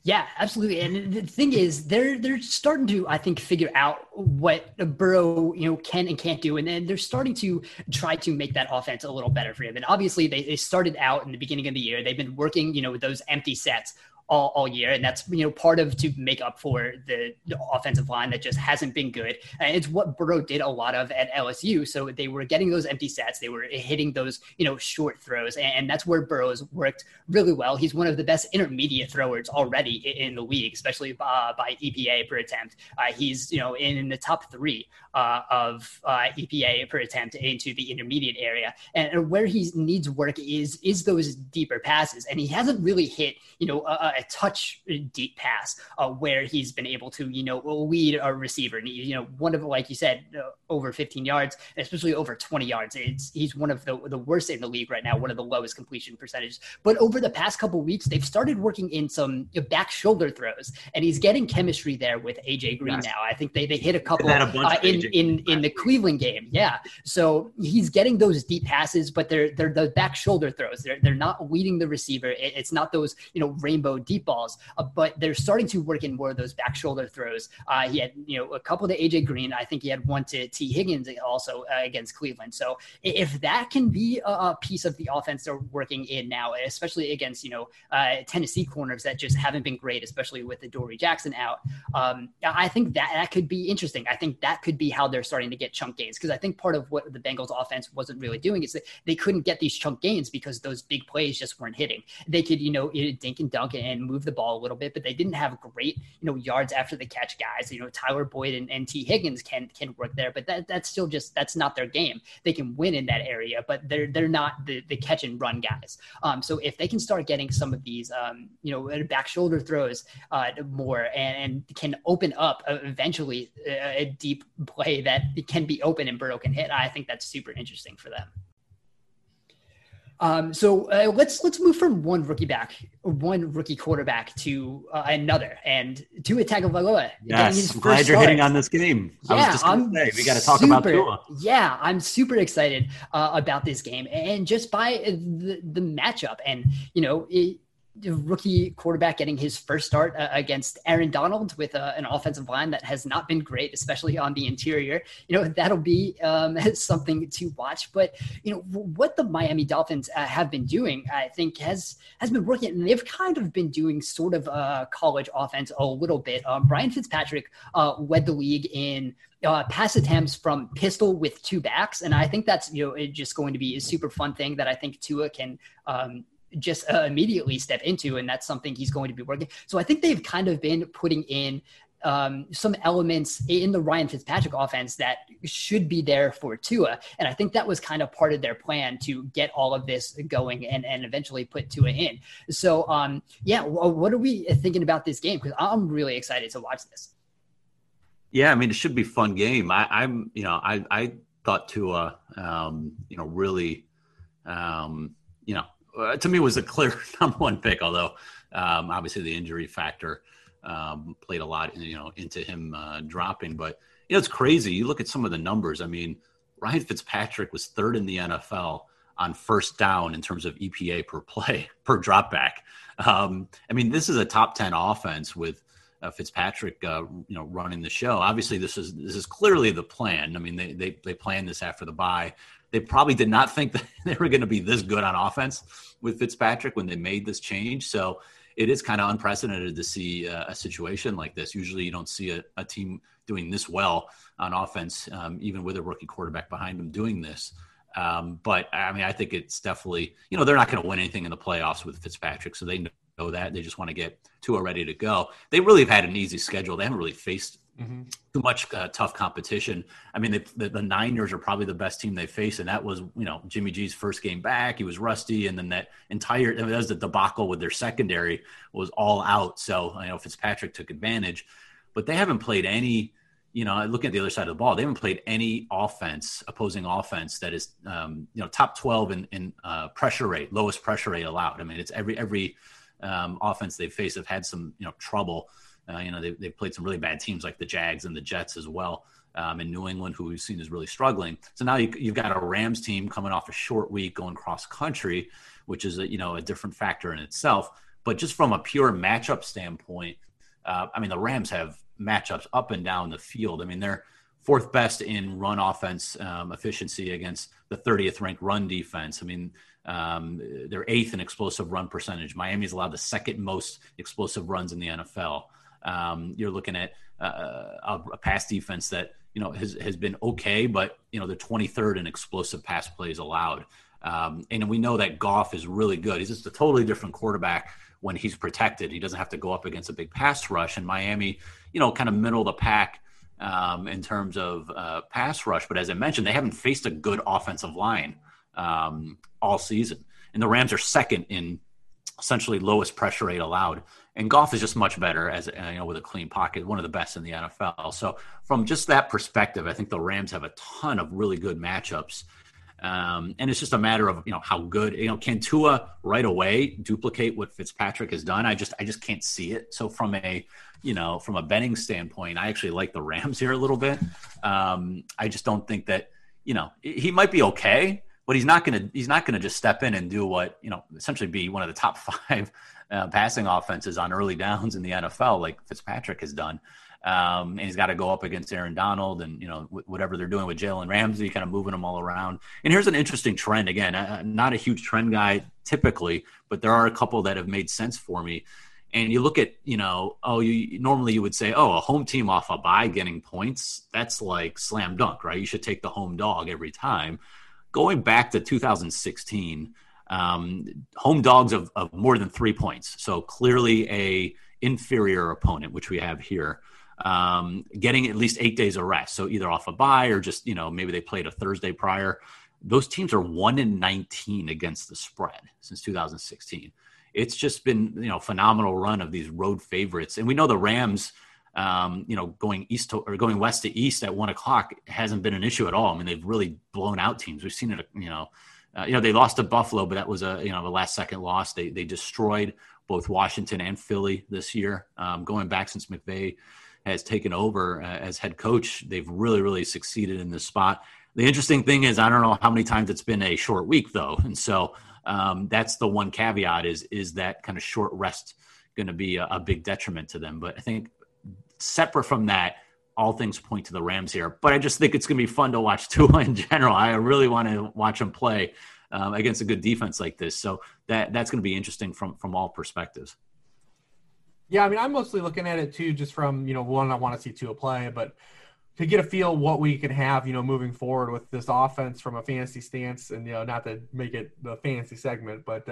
Yeah, absolutely. And the thing is, they're starting to, I think, figure out what Burrow, can and can't do. And then they're starting to try to make that offense a little better for him. And obviously they started out in the beginning of the year. They've been working, those empty sets all year. And that's, part of to make up for the offensive line that just hasn't been good. And it's what Burrow did a lot of at LSU. So they were getting those empty sets. They were hitting those, short throws. And that's where Burrow's worked really well. He's one of the best intermediate throwers already in the league, especially by EPA per attempt. He's, in the top 3 of EPA per attempt into the intermediate area. And where he needs work is those deeper passes. And he hasn't really hit, a touch deep pass where he's been able to, lead a receiver. And, one of, like you said, over 15 yards, especially over 20 yards. He's one of the worst in the league right now, one of the lowest completion percentages. But over the past couple of weeks, they've started working in some back shoulder throws, and he's getting chemistry there with AJ Green now. I think they hit a couple in the Cleveland game. Yeah. So he's getting those deep passes, but they're the back shoulder throws. They're not leading the receiver. It's not those, rainbow deep balls, but they're starting to work in more of those back shoulder throws. He had, a couple to AJ Green. I think he had one to T Higgins also against Cleveland. So if that can be a piece of the offense they're working in now, especially against, Tennessee corners that just haven't been great, especially with the Dory Jackson out. I think that could be interesting. I think that could be how they're starting to get chunk gains. Cause I think part of what the Bengals offense wasn't really doing is that they couldn't get these chunk gains because those big plays just weren't hitting. They could, dink and dunk and and move the ball a little bit, but they didn't have great, yards after the catch guys. Tyler Boyd and T Higgins can work there, but that's not their game. They can win in that area, but they're not the catch and run guys. So if they can start getting some of these, back shoulder throws more and can open up eventually a deep play that can be open and Burrow can hit, I think that's super interesting for them. So let's move from one rookie quarterback to another, and Tua Tagovailoa. Yes, I'm glad you're hitting on this game. Yeah, I was just going to say, we got to talk about Tua. Yeah, I'm super excited about this game, and just by the matchup, and the rookie quarterback getting his first start against Aaron Donald with an offensive line that has not been great, especially on the interior. That'll be something to watch. But what the Miami Dolphins have been doing, I think, has been working, and they've kind of been doing sort of college offense a little bit. Brian Fitzpatrick led the league in pass attempts from pistol with two backs, and I think that's just going to be a super fun thing that I think Tua can just immediately step into, and that's something he's going to be working. So I think they've kind of been putting in some elements in the Ryan Fitzpatrick offense that should be there for Tua, and I think that was kind of part of their plan to get all of this going and eventually put Tua in. So what are we thinking about this game? Because I'm really excited to watch this. Yeah, I mean, it should be a fun game. I thought Tua, really, to me, was a clear number one pick, although obviously the injury factor played a lot, into him dropping. But it's crazy. You look at some of the numbers. I mean, Ryan Fitzpatrick was third in the NFL on first down in terms of EPA per play per drop back. This is a top 10 offense with Fitzpatrick, running the show. Obviously, this is clearly the plan. I mean, they planned this after the bye. They probably did not think that they were going to be this good on offense with Fitzpatrick when they made this change. So it is kind of unprecedented to see a situation like this. Usually you don't see a team doing this well on offense, even with a rookie quarterback behind them doing this. I think it's definitely, they're not going to win anything in the playoffs with Fitzpatrick. So they know that. They just want to get Tua ready to go. They really have had an easy schedule. They haven't really faced too much tough competition. I mean, the Niners are probably the best team they face, and that was, Jimmy G's first game back. He was rusty, and then that was the debacle with their secondary was all out. So, Fitzpatrick took advantage, but they haven't played any, looking at the other side of the ball, they haven't played any opposing offense that is, top 12 in pressure rate, lowest pressure rate allowed. I mean, it's every offense they face have had some, trouble. They've played some really bad teams like the Jags and the Jets as well, and New England, who we've seen is really struggling. So now you've got a Rams team coming off a short week going cross country, which is a different factor in itself. But just from a pure matchup standpoint, the Rams have matchups up and down the field. I mean, they're fourth best in run offense efficiency against the 30th ranked run defense. I mean, they're eighth in explosive run percentage. Miami's allowed the second most explosive runs in the NFL. You're looking at a pass defense that, has been okay, but, the 23rd in explosive pass plays allowed. And we know that Goff is really good. He's just a totally different quarterback when he's protected. He doesn't have to go up against a big pass rush. And Miami, kind of middle of the pack in terms of pass rush. But as I mentioned, they haven't faced a good offensive line all season. And the Rams are second in essentially lowest pressure rate allowed. And Goff is just much better as with a clean pocket, one of the best in the NFL. So from just that perspective, I think the Rams have a ton of really good matchups. And it's just a matter of, how good, can Tua right away duplicate what Fitzpatrick has done? I just can't see it. So from a betting standpoint, I actually like the Rams here a little bit. I just don't think that, he might be okay, but he's not going to just step in and do what, essentially be one of the top five passing offenses on early downs in the NFL like Fitzpatrick has done. And he's got to go up against Aaron Donald and, whatever they're doing with Jalen Ramsey, kind of moving them all around. And here's an interesting trend. Again, not a huge trend guy typically, but there are a couple that have made sense for me. And you look at, normally you would say, a home team off a bye getting points. That's like slam dunk, right? You should take the home dog every time. Going back to 2016, Home dogs of more than 3 points. So clearly a inferior opponent, which we have here. Getting at least 8 days of rest. So either off a bye or just, you know, maybe they played a Thursday prior. Those teams are 1-19 against the spread since 2016. It's just been, you know, phenomenal run of these road favorites. And we know the Rams, you know, going west to east at 1 o'clock hasn't been an issue at all. I mean, they've really blown out teams. We've seen it, they lost to Buffalo, but that was a last second loss. They destroyed both Washington and Philly this year. Going back since McVay has taken over as head coach, they've really, really succeeded in this spot. The interesting thing is, I don't know how many times it's been a short week though. And so that's the one caveat is that kind of short rest going to be a big detriment to them. But I think separate from that, all things point to the Rams here, but I just think it's going to be fun to watch Tua in general. I really want to watch him play against a good defense like this. So that's going to be interesting from all perspectives. Yeah, I mean, I'm mostly looking at it too, just from, one, I want to see Tua play, but to get a feel what we can have, moving forward with this offense from a fantasy stance and, not to make it the fantasy segment, but,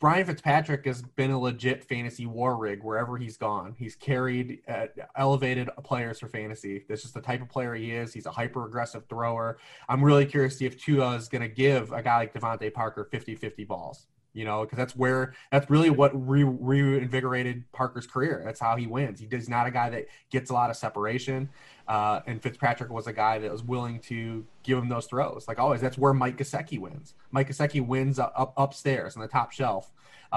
Brian Fitzpatrick has been a legit fantasy war rig wherever he's gone. He's carried, elevated players for fantasy. This is the type of player he is. He's a hyper-aggressive thrower. I'm really curious to see if Tua is going to give a guy like Devontae Parker 50-50 balls. Because that's really what reinvigorated Parker's career. That's how he wins. He's not a guy that gets a lot of separation. And Fitzpatrick was a guy that was willing to give him those throws. Like always, that's where Mike Gesicki wins. Mike Gesicki wins upstairs on the top shelf.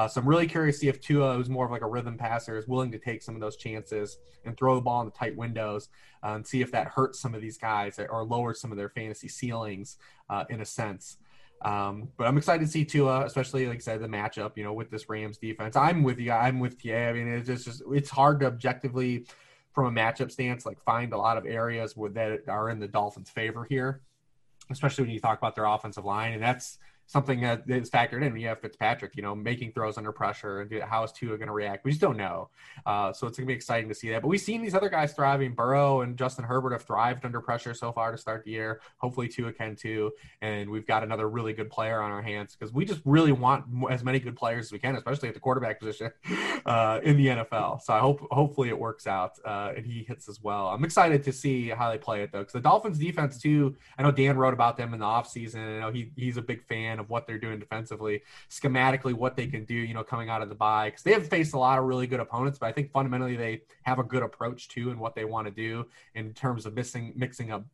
So I'm really curious to see if Tua, who's more of like a rhythm passer, is willing to take some of those chances and throw the ball in the tight windows and see if that hurts some of these guys or lowers some of their fantasy ceilings in a sense. But I'm excited to see Tua, especially like I said, the matchup, with this Rams defense. I'm with you. I'm with Pierre. I mean, it's just it's hard to objectively from a matchup stance, like find a lot of areas that are in the Dolphins' favor here, especially when you talk about their offensive line. And that's something that is factored in. You have Fitzpatrick, making throws under pressure and how is Tua going to react? We just don't know. So it's going to be exciting to see that. But we've seen these other guys thriving. Burrow and Justin Herbert have thrived under pressure so far to start the year. Hopefully Tua can too. And we've got another really good player on our hands because we just really want as many good players as we can, especially at the quarterback position in the NFL. So I hopefully it works out and he hits as well. I'm excited to see how they play it though because the Dolphins defense too, I know Dan wrote about them in the offseason. I know he's a big fan of what they're doing defensively, schematically, what they can do, coming out of the bye, because they have faced a lot of really good opponents, but I think fundamentally they have a good approach to and what they want to do in terms of mixing up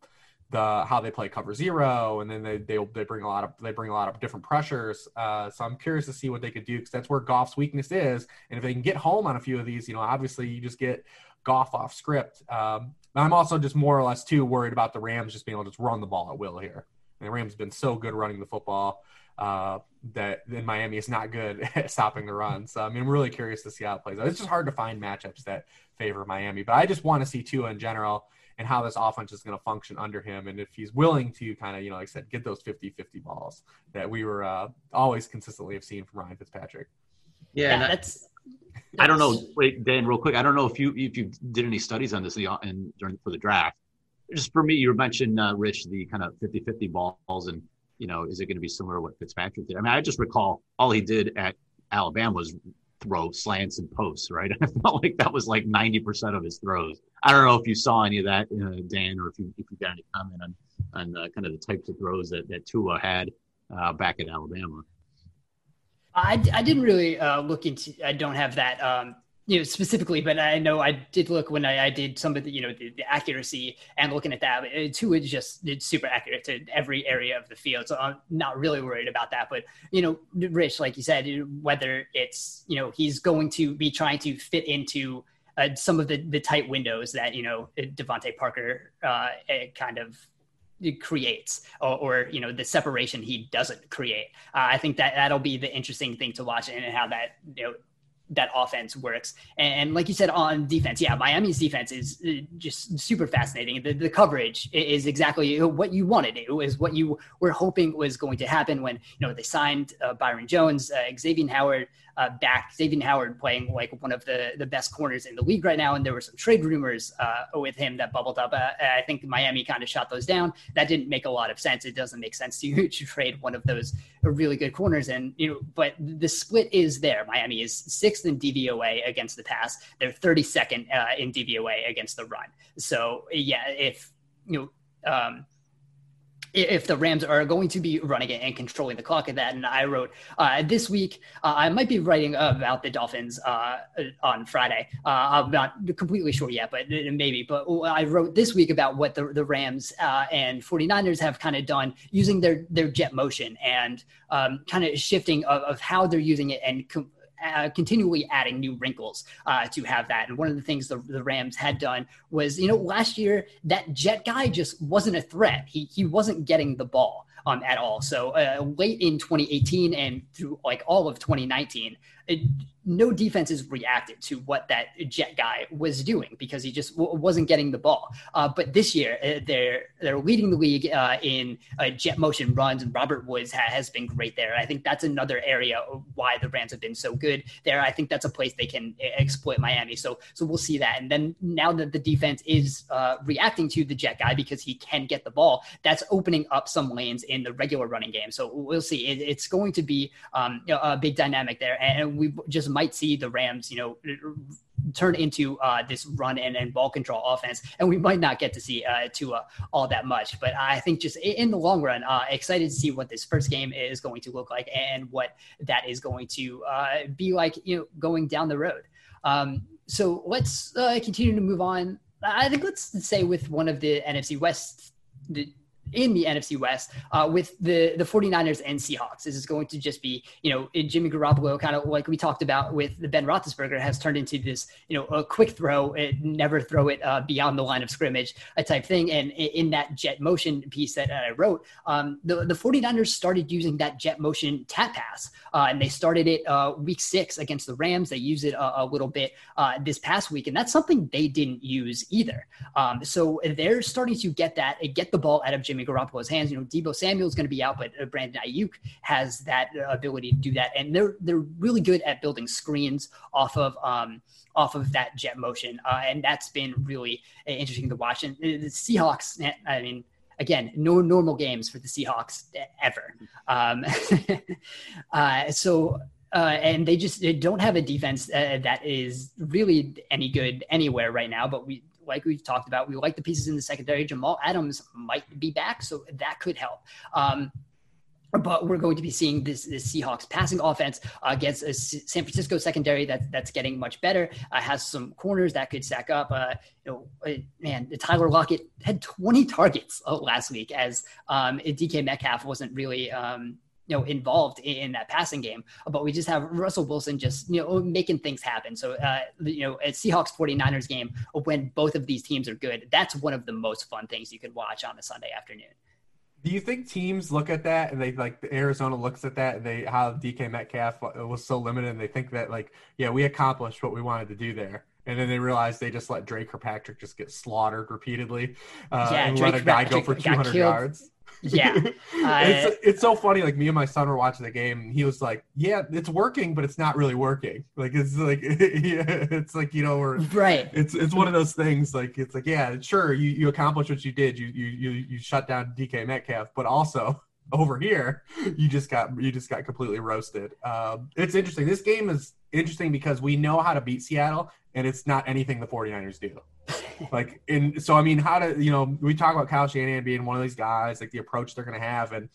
the how they play cover zero, and then they bring a lot of different pressures. So I'm curious to see what they could do because that's where Goff's weakness is, and if they can get home on a few of these, obviously you just get Goff off script. I'm also just more or less too worried about the Rams just being able to just run the ball at will here. And the Rams have been so good running the football that in Miami is not good at stopping the run. So, I mean, I'm really curious to see how it plays out. It's just hard to find matchups that favor Miami. But I just want to see Tua in general and how this offense is going to function under him. And if he's willing to kind of, like I said, get those 50-50 balls that we were always consistently have seen from Ryan Fitzpatrick. Yeah, that's – I don't know. Wait, Dan, real quick. I don't know if you did any studies on this for the draft. Just for me, you mentioned, Rich, the kind of 50-50 balls and, is it going to be similar to what Fitzpatrick did? I mean, I just recall all he did at Alabama was throw slants and posts, right? I felt like that was like 90% of his throws. I don't know if you saw any of that, Dan, or if you got any comment on kind of the types of throws that Tua had back at Alabama. I didn't really look into – I don't have that specifically, but I know I did look when I did some of the, the accuracy and looking at that, Tua it's super accurate to every area of the field. So I'm not really worried about that, but, Rich, like you said, whether it's, he's going to be trying to fit into some of the tight windows that, Devontae Parker kind of creates or the separation he doesn't create. I think that'll be the interesting thing to watch and how that, that offense works. And like you said, on defense, yeah, Miami's defense is just super fascinating. The coverage is exactly what you wanted. It was what you were hoping was going to happen when, they signed Byron Jones, Xavier Howard back, Xavier Howard playing like one of the best corners in the league right now. And there were some trade rumors with him that bubbled up. I think Miami kind of shot those down. That didn't make a lot of sense. It doesn't make sense to trade one of those really good corners. And, you know, but the split is there. Miami is 6th in DVOA against the pass. They're 32nd in DVOA against the run. So yeah, if the Rams are going to be running it and controlling the clock at that. And I wrote this week, I might be writing about the Dolphins on Friday. I'm not completely sure yet, but maybe. But I wrote this week about what the Rams and 49ers have kind of done using their jet motion and kind of shifting of how they're using it and continually adding new wrinkles to have that. And one of the things the Rams had done was, you know, last year that jet guy just wasn't a threat. He wasn't getting the ball at all. So late in 2018 and through like all of 2019, no defenses reacted to what that jet guy was doing because he just wasn't getting the ball. But this year they're leading the league in jet motion runs, and Robert Woods has been great there. I think that's another area why the Rams have been so good there. I think that's a place they can exploit Miami. So we'll see that. And then now that the defense is reacting to the jet guy because he can get the ball, that's opening up some lanes in the regular running game. So we'll see. It's going to be a big dynamic there. And we just might see the Rams, you know, turn into this run and ball control offense, and we might not get to see Tua all that much. But I think just in the long run, excited to see what this first game is going to look like and what that is going to be like, you know, going down the road. So let's continue to move on. I think let's say with one of the NFC West, in the NFC West with the 49ers and Seahawks. This is going to just be, you know, Jimmy Garoppolo, kind of like we talked about with the Ben Roethlisberger, has turned into this, you know, a quick throw, never throw it beyond the line of scrimmage type thing. And in that jet motion piece that I wrote, the 49ers started using that jet motion tap pass, and they started it week 6 against the Rams. They used it a little bit this past week, and that's something they didn't use either. So they're starting to get the ball out of Jimmy Garoppolo's hands. You know, Deebo Samuel's going to be out, but Brandon Ayuk has that ability to do that, and they're really good at building screens off of that jet motion, and that's been really interesting to watch. And the Seahawks, I mean, again, no normal games for the Seahawks ever. And they don't have a defense that is really any good anywhere right now, but like we've talked about, we like the pieces in the secondary. Jamal Adams might be back, so that could help. But we're going to be seeing this Seahawks passing offense against a San Francisco secondary that's getting much better. Has some corners that could stack up. Tyler Lockett had 20 targets last week as DK Metcalf wasn't really involved in that passing game, but we just have Russell Wilson just, you know, making things happen. So, a Seahawks 49ers game when both of these teams are good, that's one of the most fun things you could watch on a Sunday afternoon. Do you think teams look at that and they like Arizona looks at that and how DK Metcalf was so limited and they think that like, yeah, we accomplished what we wanted to do there. And then they realize they just let Drake Kirkpatrick just get slaughtered repeatedly and Drake let a guy go for 200 yards. Yeah. It's so funny. Like me and my son were watching the game and he was like, yeah, it's working, but it's not really working. Like, it's like, it's like, you know, or right. It's one of those things. Like, it's like, yeah, sure. You accomplished what you did. You shut down DK Metcalf, but also over here, you just got completely roasted. It's interesting. This game is interesting because we know how to beat Seattle and it's not anything the 49ers do. Like, and so, I mean, how do, you know, we talk about Kyle Shanahan being one of these guys, like the approach they're going to have. And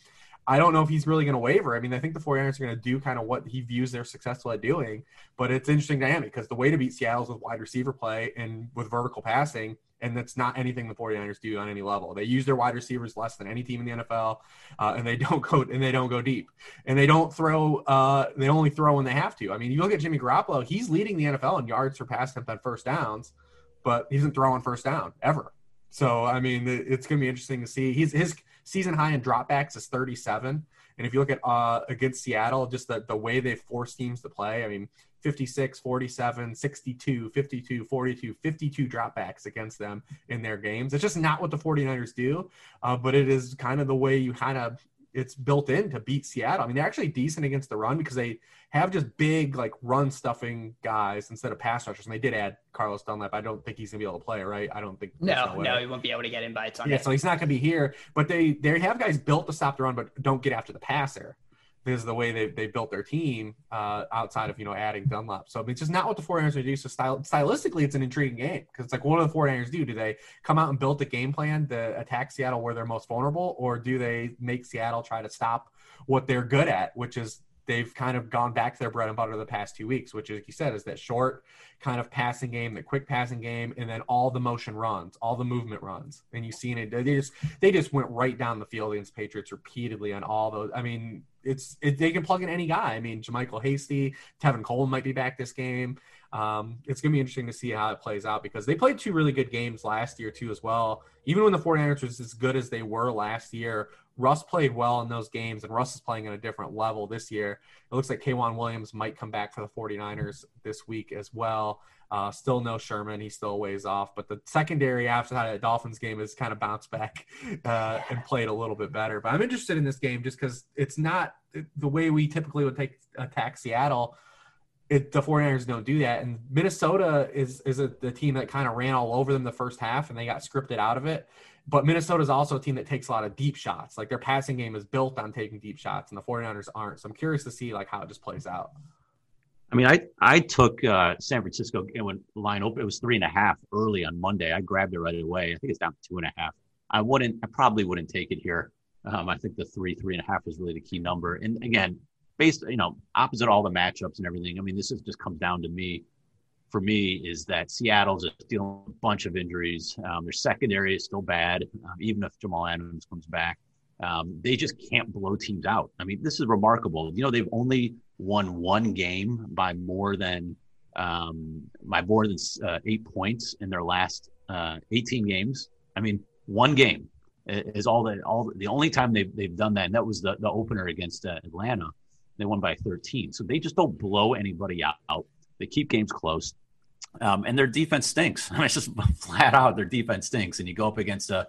I don't know if he's really going to waver. I mean, I think the 49ers are going to do kind of what he views they're successful at doing, but it's interesting dynamic because the way to beat Seattle is with wide receiver play and with vertical passing. And that's not anything the 49ers do on any level. They use their wide receivers less than any team in the NFL, and they don't go deep, and they don't throw. They only throw when they have to. I mean, you look at Jimmy Garoppolo; he's leading the NFL in yards per pass attempt on first downs, but he isn't throwing first down ever. So, I mean, it's going to be interesting to see. His season high in dropbacks is 37. And if you look at against Seattle, just the way they force teams to play, I mean, 56, 47, 62, 52, 42, 52 dropbacks against them in their games. It's just not what the 49ers do, but it is kind of the way you kind of – it's built in to beat Seattle. I mean, they're actually decent against the run because they have just big, like, run-stuffing guys instead of pass rushers. And they did add Carlos Dunlap. I don't think he's going to be able to play, right? I don't think – No, he won't be able to get invites on it. Yeah, so he's not going to be here. But they have guys built to stop the run but don't get after the passer. because of the way they built their team outside of, adding Dunlap. So it's just not what the 49ers are doing. So stylistically, it's an intriguing game because it's like, what do the 49ers do? Do they come out and build a game plan to attack Seattle where they're most vulnerable, or do they make Seattle try to stop what they're good at, which is they've kind of gone back to their bread and butter the past 2 weeks, which, like you said, is that short kind of passing game, the quick passing game, and then all the motion runs, all the movement runs. And you've seen it. They just went right down the field against Patriots repeatedly on all those. I mean, they can plug in any guy. I mean, Jermichael Hasty, Tevin Coleman might be back this game. It's going to be interesting to see how it plays out because they played two really good games last year too as well. Even when the 49ers was as good as they were last year, Russ played well in those games, and Russ is playing at a different level this year. It looks like K'Wan Williams might come back for the 49ers this week as well. Still no Sherman. He still ways off. But the secondary after that Dolphins game has kind of bounced back and played a little bit better. But I'm interested in this game just because it's not the way we typically would attack Seattle. The 49ers don't do that. And Minnesota is the team that kind of ran all over them the first half, and they got scripted out of it. But Minnesota is also a team that takes a lot of deep shots. Like, their passing game is built on taking deep shots, and the 49ers aren't. So I'm curious to see, like, how it just plays out. I mean, I took San Francisco when line open. It was 3.5 early on Monday. I grabbed it right away. I think it's down to 2.5. I probably wouldn't take it here. I think the 3.5 was really the key number. And again, based, opposite all the matchups and everything. I mean, this just comes down to me. For me, is that Seattle's just dealing with a bunch of injuries. Their secondary is still bad, even if Jamal Adams comes back. They just can't blow teams out. I mean, this is remarkable. They've only won one game by more than 8 points in their last 18 games. I mean, one game is the only time they've done that, and that was the opener against Atlanta. They won by 13, so they just don't blow anybody out. They keep games close, and their defense stinks. I mean, it's just flat out their defense stinks. And you go up against a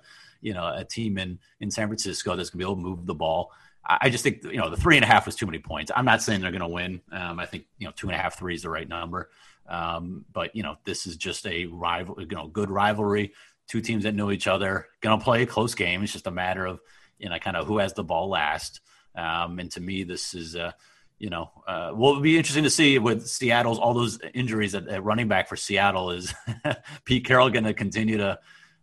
team in San Francisco that's going to be able to move the ball. I just think the 3.5 was too many points. I'm not saying they're going to win. I think 2.5, 3 is the right number. But this is just a rival, good rivalry. Two teams that know each other, going to play a close game. It's just a matter of kind of who has the ball last. And to me, this is well, it'll be interesting to see with Seattle's all those injuries at running back for Seattle. Is Pete Carroll going to continue to,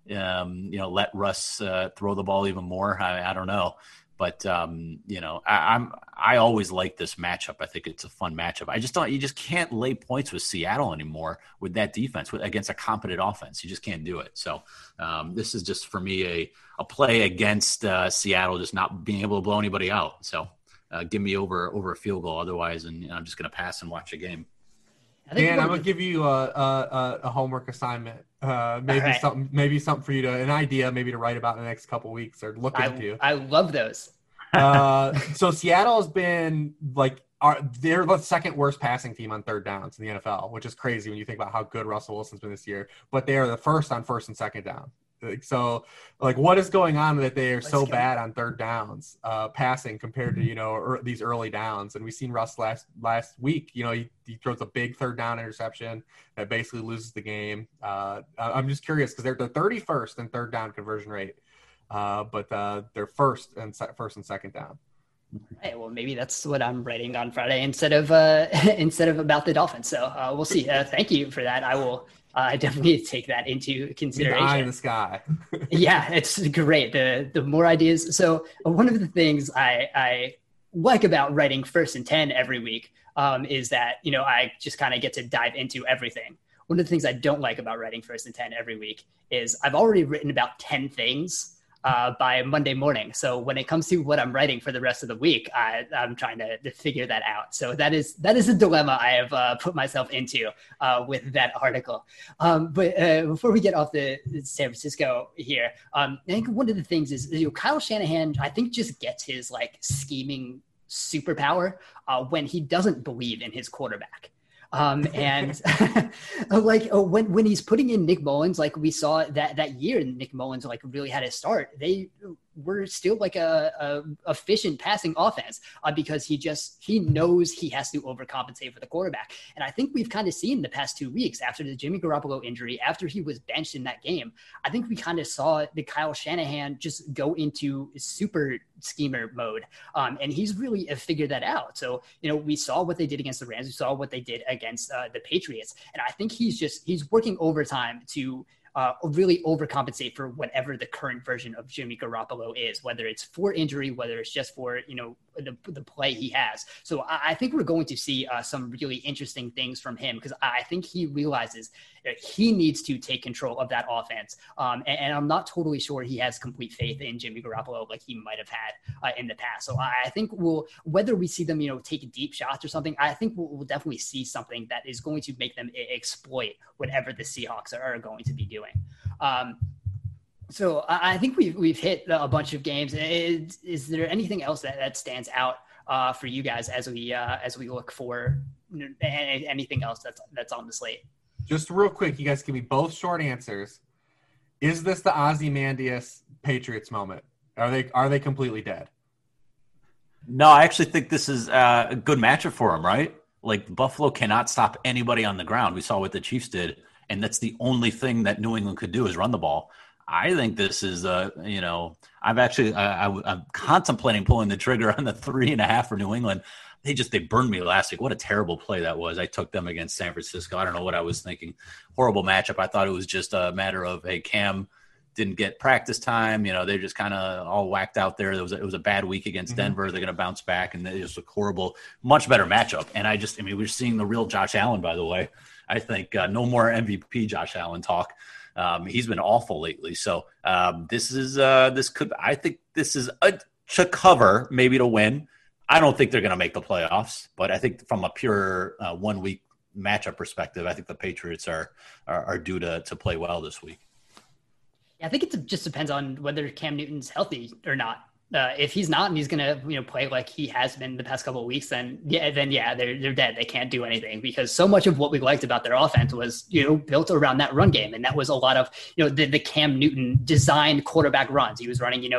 let Russ throw the ball even more? I don't know, but I always like this matchup. I think it's a fun matchup. I just don't. You just can't lay points with Seattle anymore with that defense against a competent offense. You just can't do it. So this is just for me a play against Seattle, just not being able to blow anybody out. So. Give me over a field goal otherwise, and I'm just going to pass and watch a game. Dan, I'm going to give you a homework assignment, something for you an idea, maybe to write about in the next couple of weeks or look into. I love those. So Seattle has been they're the second worst passing team on third downs in the NFL, which is crazy when you think about how good Russell Wilson's been this year. But they are the first on first and second down. So, what is going on that they are so bad on third downs, passing compared to, these early downs? And we've seen Russ last week, he throws a big third down interception that basically loses the game. I'm just curious because they're the 31st in third down conversion rate, but they're first and second down. Hey, well, maybe that's what I'm writing on Friday instead of about the Dolphins. So we'll see. Thank you for that. I will. I definitely take that into consideration. The eye in the sky. Yeah, it's great. The more ideas. So one of the things I like about writing First and 10 every week is that, I just kind of get to dive into everything. One of the things I don't like about writing First and 10 every week is I've already written about 10 things by Monday morning. So when it comes to what I'm writing for the rest of the week, I'm trying to figure that out. So that is a dilemma I have put myself into with that article. But before we get off the San Francisco here, I think one of the things is Kyle Shanahan, I think, just gets his scheming superpower when he doesn't believe in his quarterback. And when he's putting in Nick Mullins, we saw that year Nick Mullins really had his start, they we're still like a efficient passing offense because he knows he has to overcompensate for the quarterback. And I think we've kind of seen the past 2 weeks after the Jimmy Garoppolo injury, after he was benched in that game, I think we kind of saw the Kyle Shanahan just go into super schemer mode. And he's really figured that out. So, we saw what they did against the Rams. We saw what they did against the Patriots. And I think he's working overtime to really overcompensate for whatever the current version of Jimmy Garoppolo is, whether it's for injury, whether it's just for, the play he has. So I think we're going to see some really interesting things from him, because I think he realizes that he needs to take control of that offense. And I'm not totally sure he has complete faith in Jimmy Garoppolo like he might have had in the past. So I think whether we see them, take deep shots or something, I think we'll definitely see something that is going to make them exploit whatever the Seahawks are going to be doing. So I think we've hit a bunch of games. Is there anything else that stands out for you guys as we look for anything else that's on the slate? Just real quick, you guys give me both short answers. Is this the Ozymandias Patriots moment? Are they completely dead? No, I actually think this is a good matchup for them, right? Like, Buffalo cannot stop anybody on the ground. We saw what the Chiefs did. And that's the only thing that New England could do is run the ball. I think this is, I'm contemplating pulling the trigger on the 3.5 for New England. They burned me last week. What a terrible play that was. I took them against San Francisco. I don't know what I was thinking. Horrible matchup. I thought it was just a matter of, hey, Cam didn't get practice time. They're just kind of all whacked out there. It was a bad week against Denver. They're going to bounce back, and they just look horrible. Much better matchup. And we're seeing the real Josh Allen, by the way. I think no more MVP Josh Allen talk. He's been awful lately. So this is to cover, maybe to win. I don't think they're going to make the playoffs, but I think from a pure 1 week matchup perspective, I think the Patriots are due to play well this week. Yeah, I think it just depends on whether Cam Newton's healthy or not. If he's not, and he's going to play like he has been the past couple of weeks, then they're dead. They can't do anything, because so much of what we liked about their offense was built around that run game, and that was a lot of the Cam Newton designed quarterback runs. He was running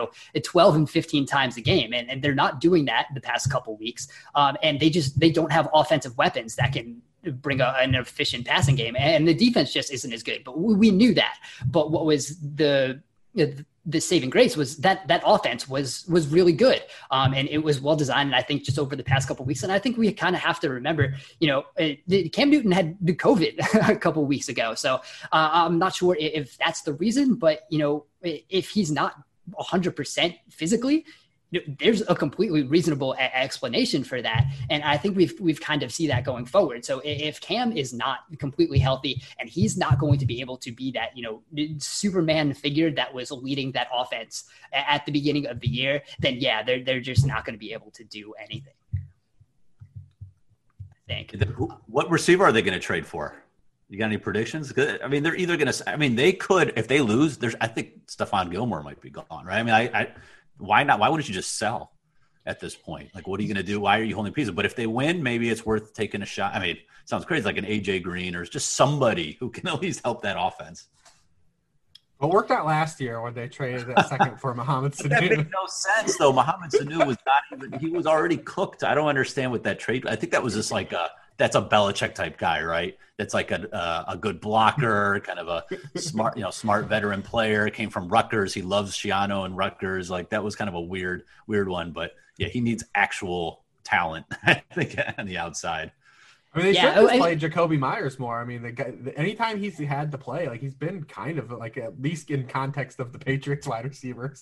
12 and 15 times a game, and they're not doing that the past couple of weeks, and they don't have offensive weapons that can bring an efficient passing game, and the defense just isn't as good. But we knew that. But what was the saving grace was that offense was really good. And it was well designed. And I think just over the past couple of weeks, and I think we kind of have to remember, Cam Newton had the COVID a couple of weeks ago. So I'm not sure if that's the reason, but if he's not 100% physically, there's a completely reasonable explanation for that. And I think we've kind of see that going forward. So if Cam is not completely healthy, and he's not going to be able to be that, Superman figure that was leading that offense at the beginning of the year, then yeah, they're just not going to be able to do anything. I think. What receiver are they going to trade for? You got any predictions? I mean, they're either going to, they could, if they lose, I think Stephon Gilmore might be gone, right? I mean, why not? Why wouldn't you just sell at this point? Like, what are you going to do? Why are you holding pieces? But if they win, maybe it's worth taking a shot. I mean, it sounds crazy, like an AJ Green or just somebody who can at least help that offense. Well, it worked out last year when they traded that second for Mohamed Sanu. That made no sense, though. Mohamed Sanu was he was already cooked. I don't understand what that trade. I think that was just like that's a Belichick type guy, right? That's like a good blocker, kind of a smart veteran player. Came from Rutgers. He loves Schiano and Rutgers. Like, that was kind of a weird one, but yeah, he needs actual talent, I think, on the outside. I mean, they should just play Jacoby Myers more. I mean, the guy, anytime he's had to play, like, he's been kind of like, at least in context of the Patriots wide receivers,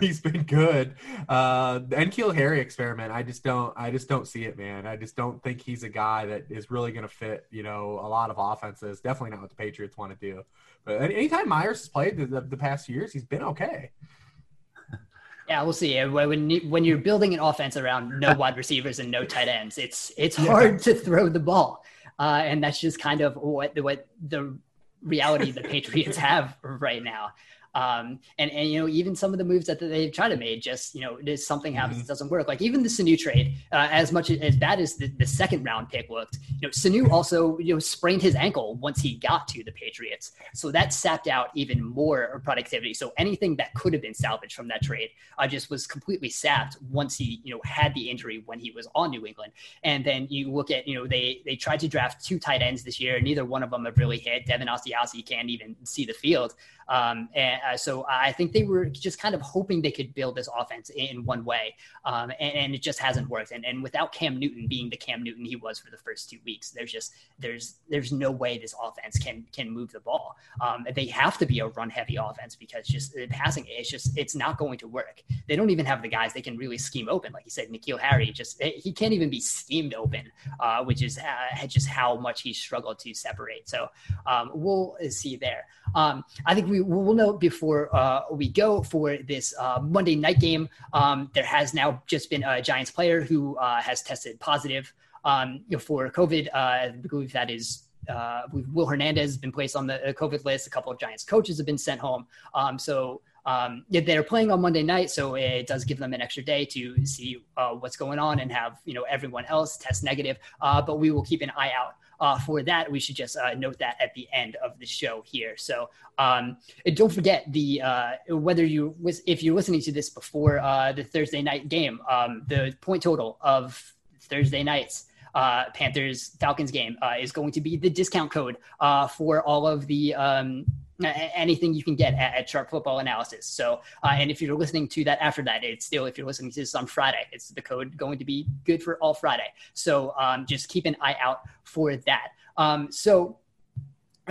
he's been good. The N'Keal Harry experiment, I just don't see it, man. I just don't think he's a guy that is really going to fit, a lot of offenses. Definitely not what the Patriots want to do. But anytime Myers has played the past few years, he's been okay. Yeah, we'll see. When you're building an offense around no wide receivers and no tight ends, it's hard to throw the ball, and that's just kind of what the reality the Patriots have right now. And you know, even some of the moves that they've tried to make, just, you know, something happens, it doesn't work. Like even the Sanu trade, as much as bad as the second round pick looked, you know, Sanu also, you know, sprained his ankle once he got to the Patriots. So that sapped out even more productivity. So anything that could have been salvaged from that trade, just was completely sapped once he, you know, had the injury when he was on New England. And then you look at, you know, they tried to draft two tight ends this year. Neither one of them have really hit. Devin Asiasi can't even see the field. So I think they were just kind of hoping they could build this offense in one way. And it just hasn't worked. And without Cam Newton being the Cam Newton he was for the first 2 weeks, there's no way this offense can move the ball. They have to be a run heavy offense because just passing, it's not going to work. They don't even have the guys they can really scheme open. Like you said, N'Keal Harry, he can't even be schemed open, which is just how much he struggled to separate. So we'll see there. I think we'll know before we go for this Monday night game. There has now just been a Giants player who has tested positive for COVID. I believe that is Will Hernandez has been placed on the COVID list. A couple of Giants coaches have been sent home. They're playing on Monday night, so it does give them an extra day to see what's going on and have, you know, everyone else test negative. But we will keep an eye out for that. We should just note that at the end of the show here. So don't forget if you're listening to this before the Thursday night game, the point total of Thursday night's Panthers-Falcons game is going to be the discount code for all of the anything you can get at Sharp Football Analysis. So, and if you're listening to that after that, it's still, if you're listening to this on Friday, it's the code going to be good for all Friday. So just keep an eye out for that.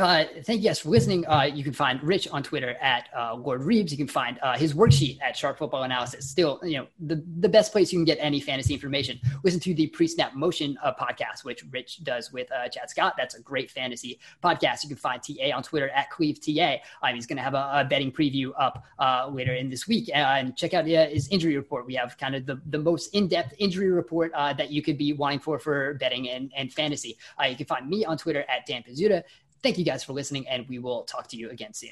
Thank you guys for listening. You can find Rich on Twitter at Lord Reeves. You can find his worksheet at Sharp Football Analysis. Still, you know, the best place you can get any fantasy information. Listen to the Pre-Snap Motion podcast, which Rich does with Chad Scott. That's a great fantasy podcast. You can find TA on Twitter at CleaveTA. He's going to have a betting preview up later in this week. And check out his injury report. We have kind of the most in-depth injury report that you could be wanting for betting and fantasy. You can find me on Twitter at Dan Pizzuta. Thank you guys for listening, and we will talk to you again soon.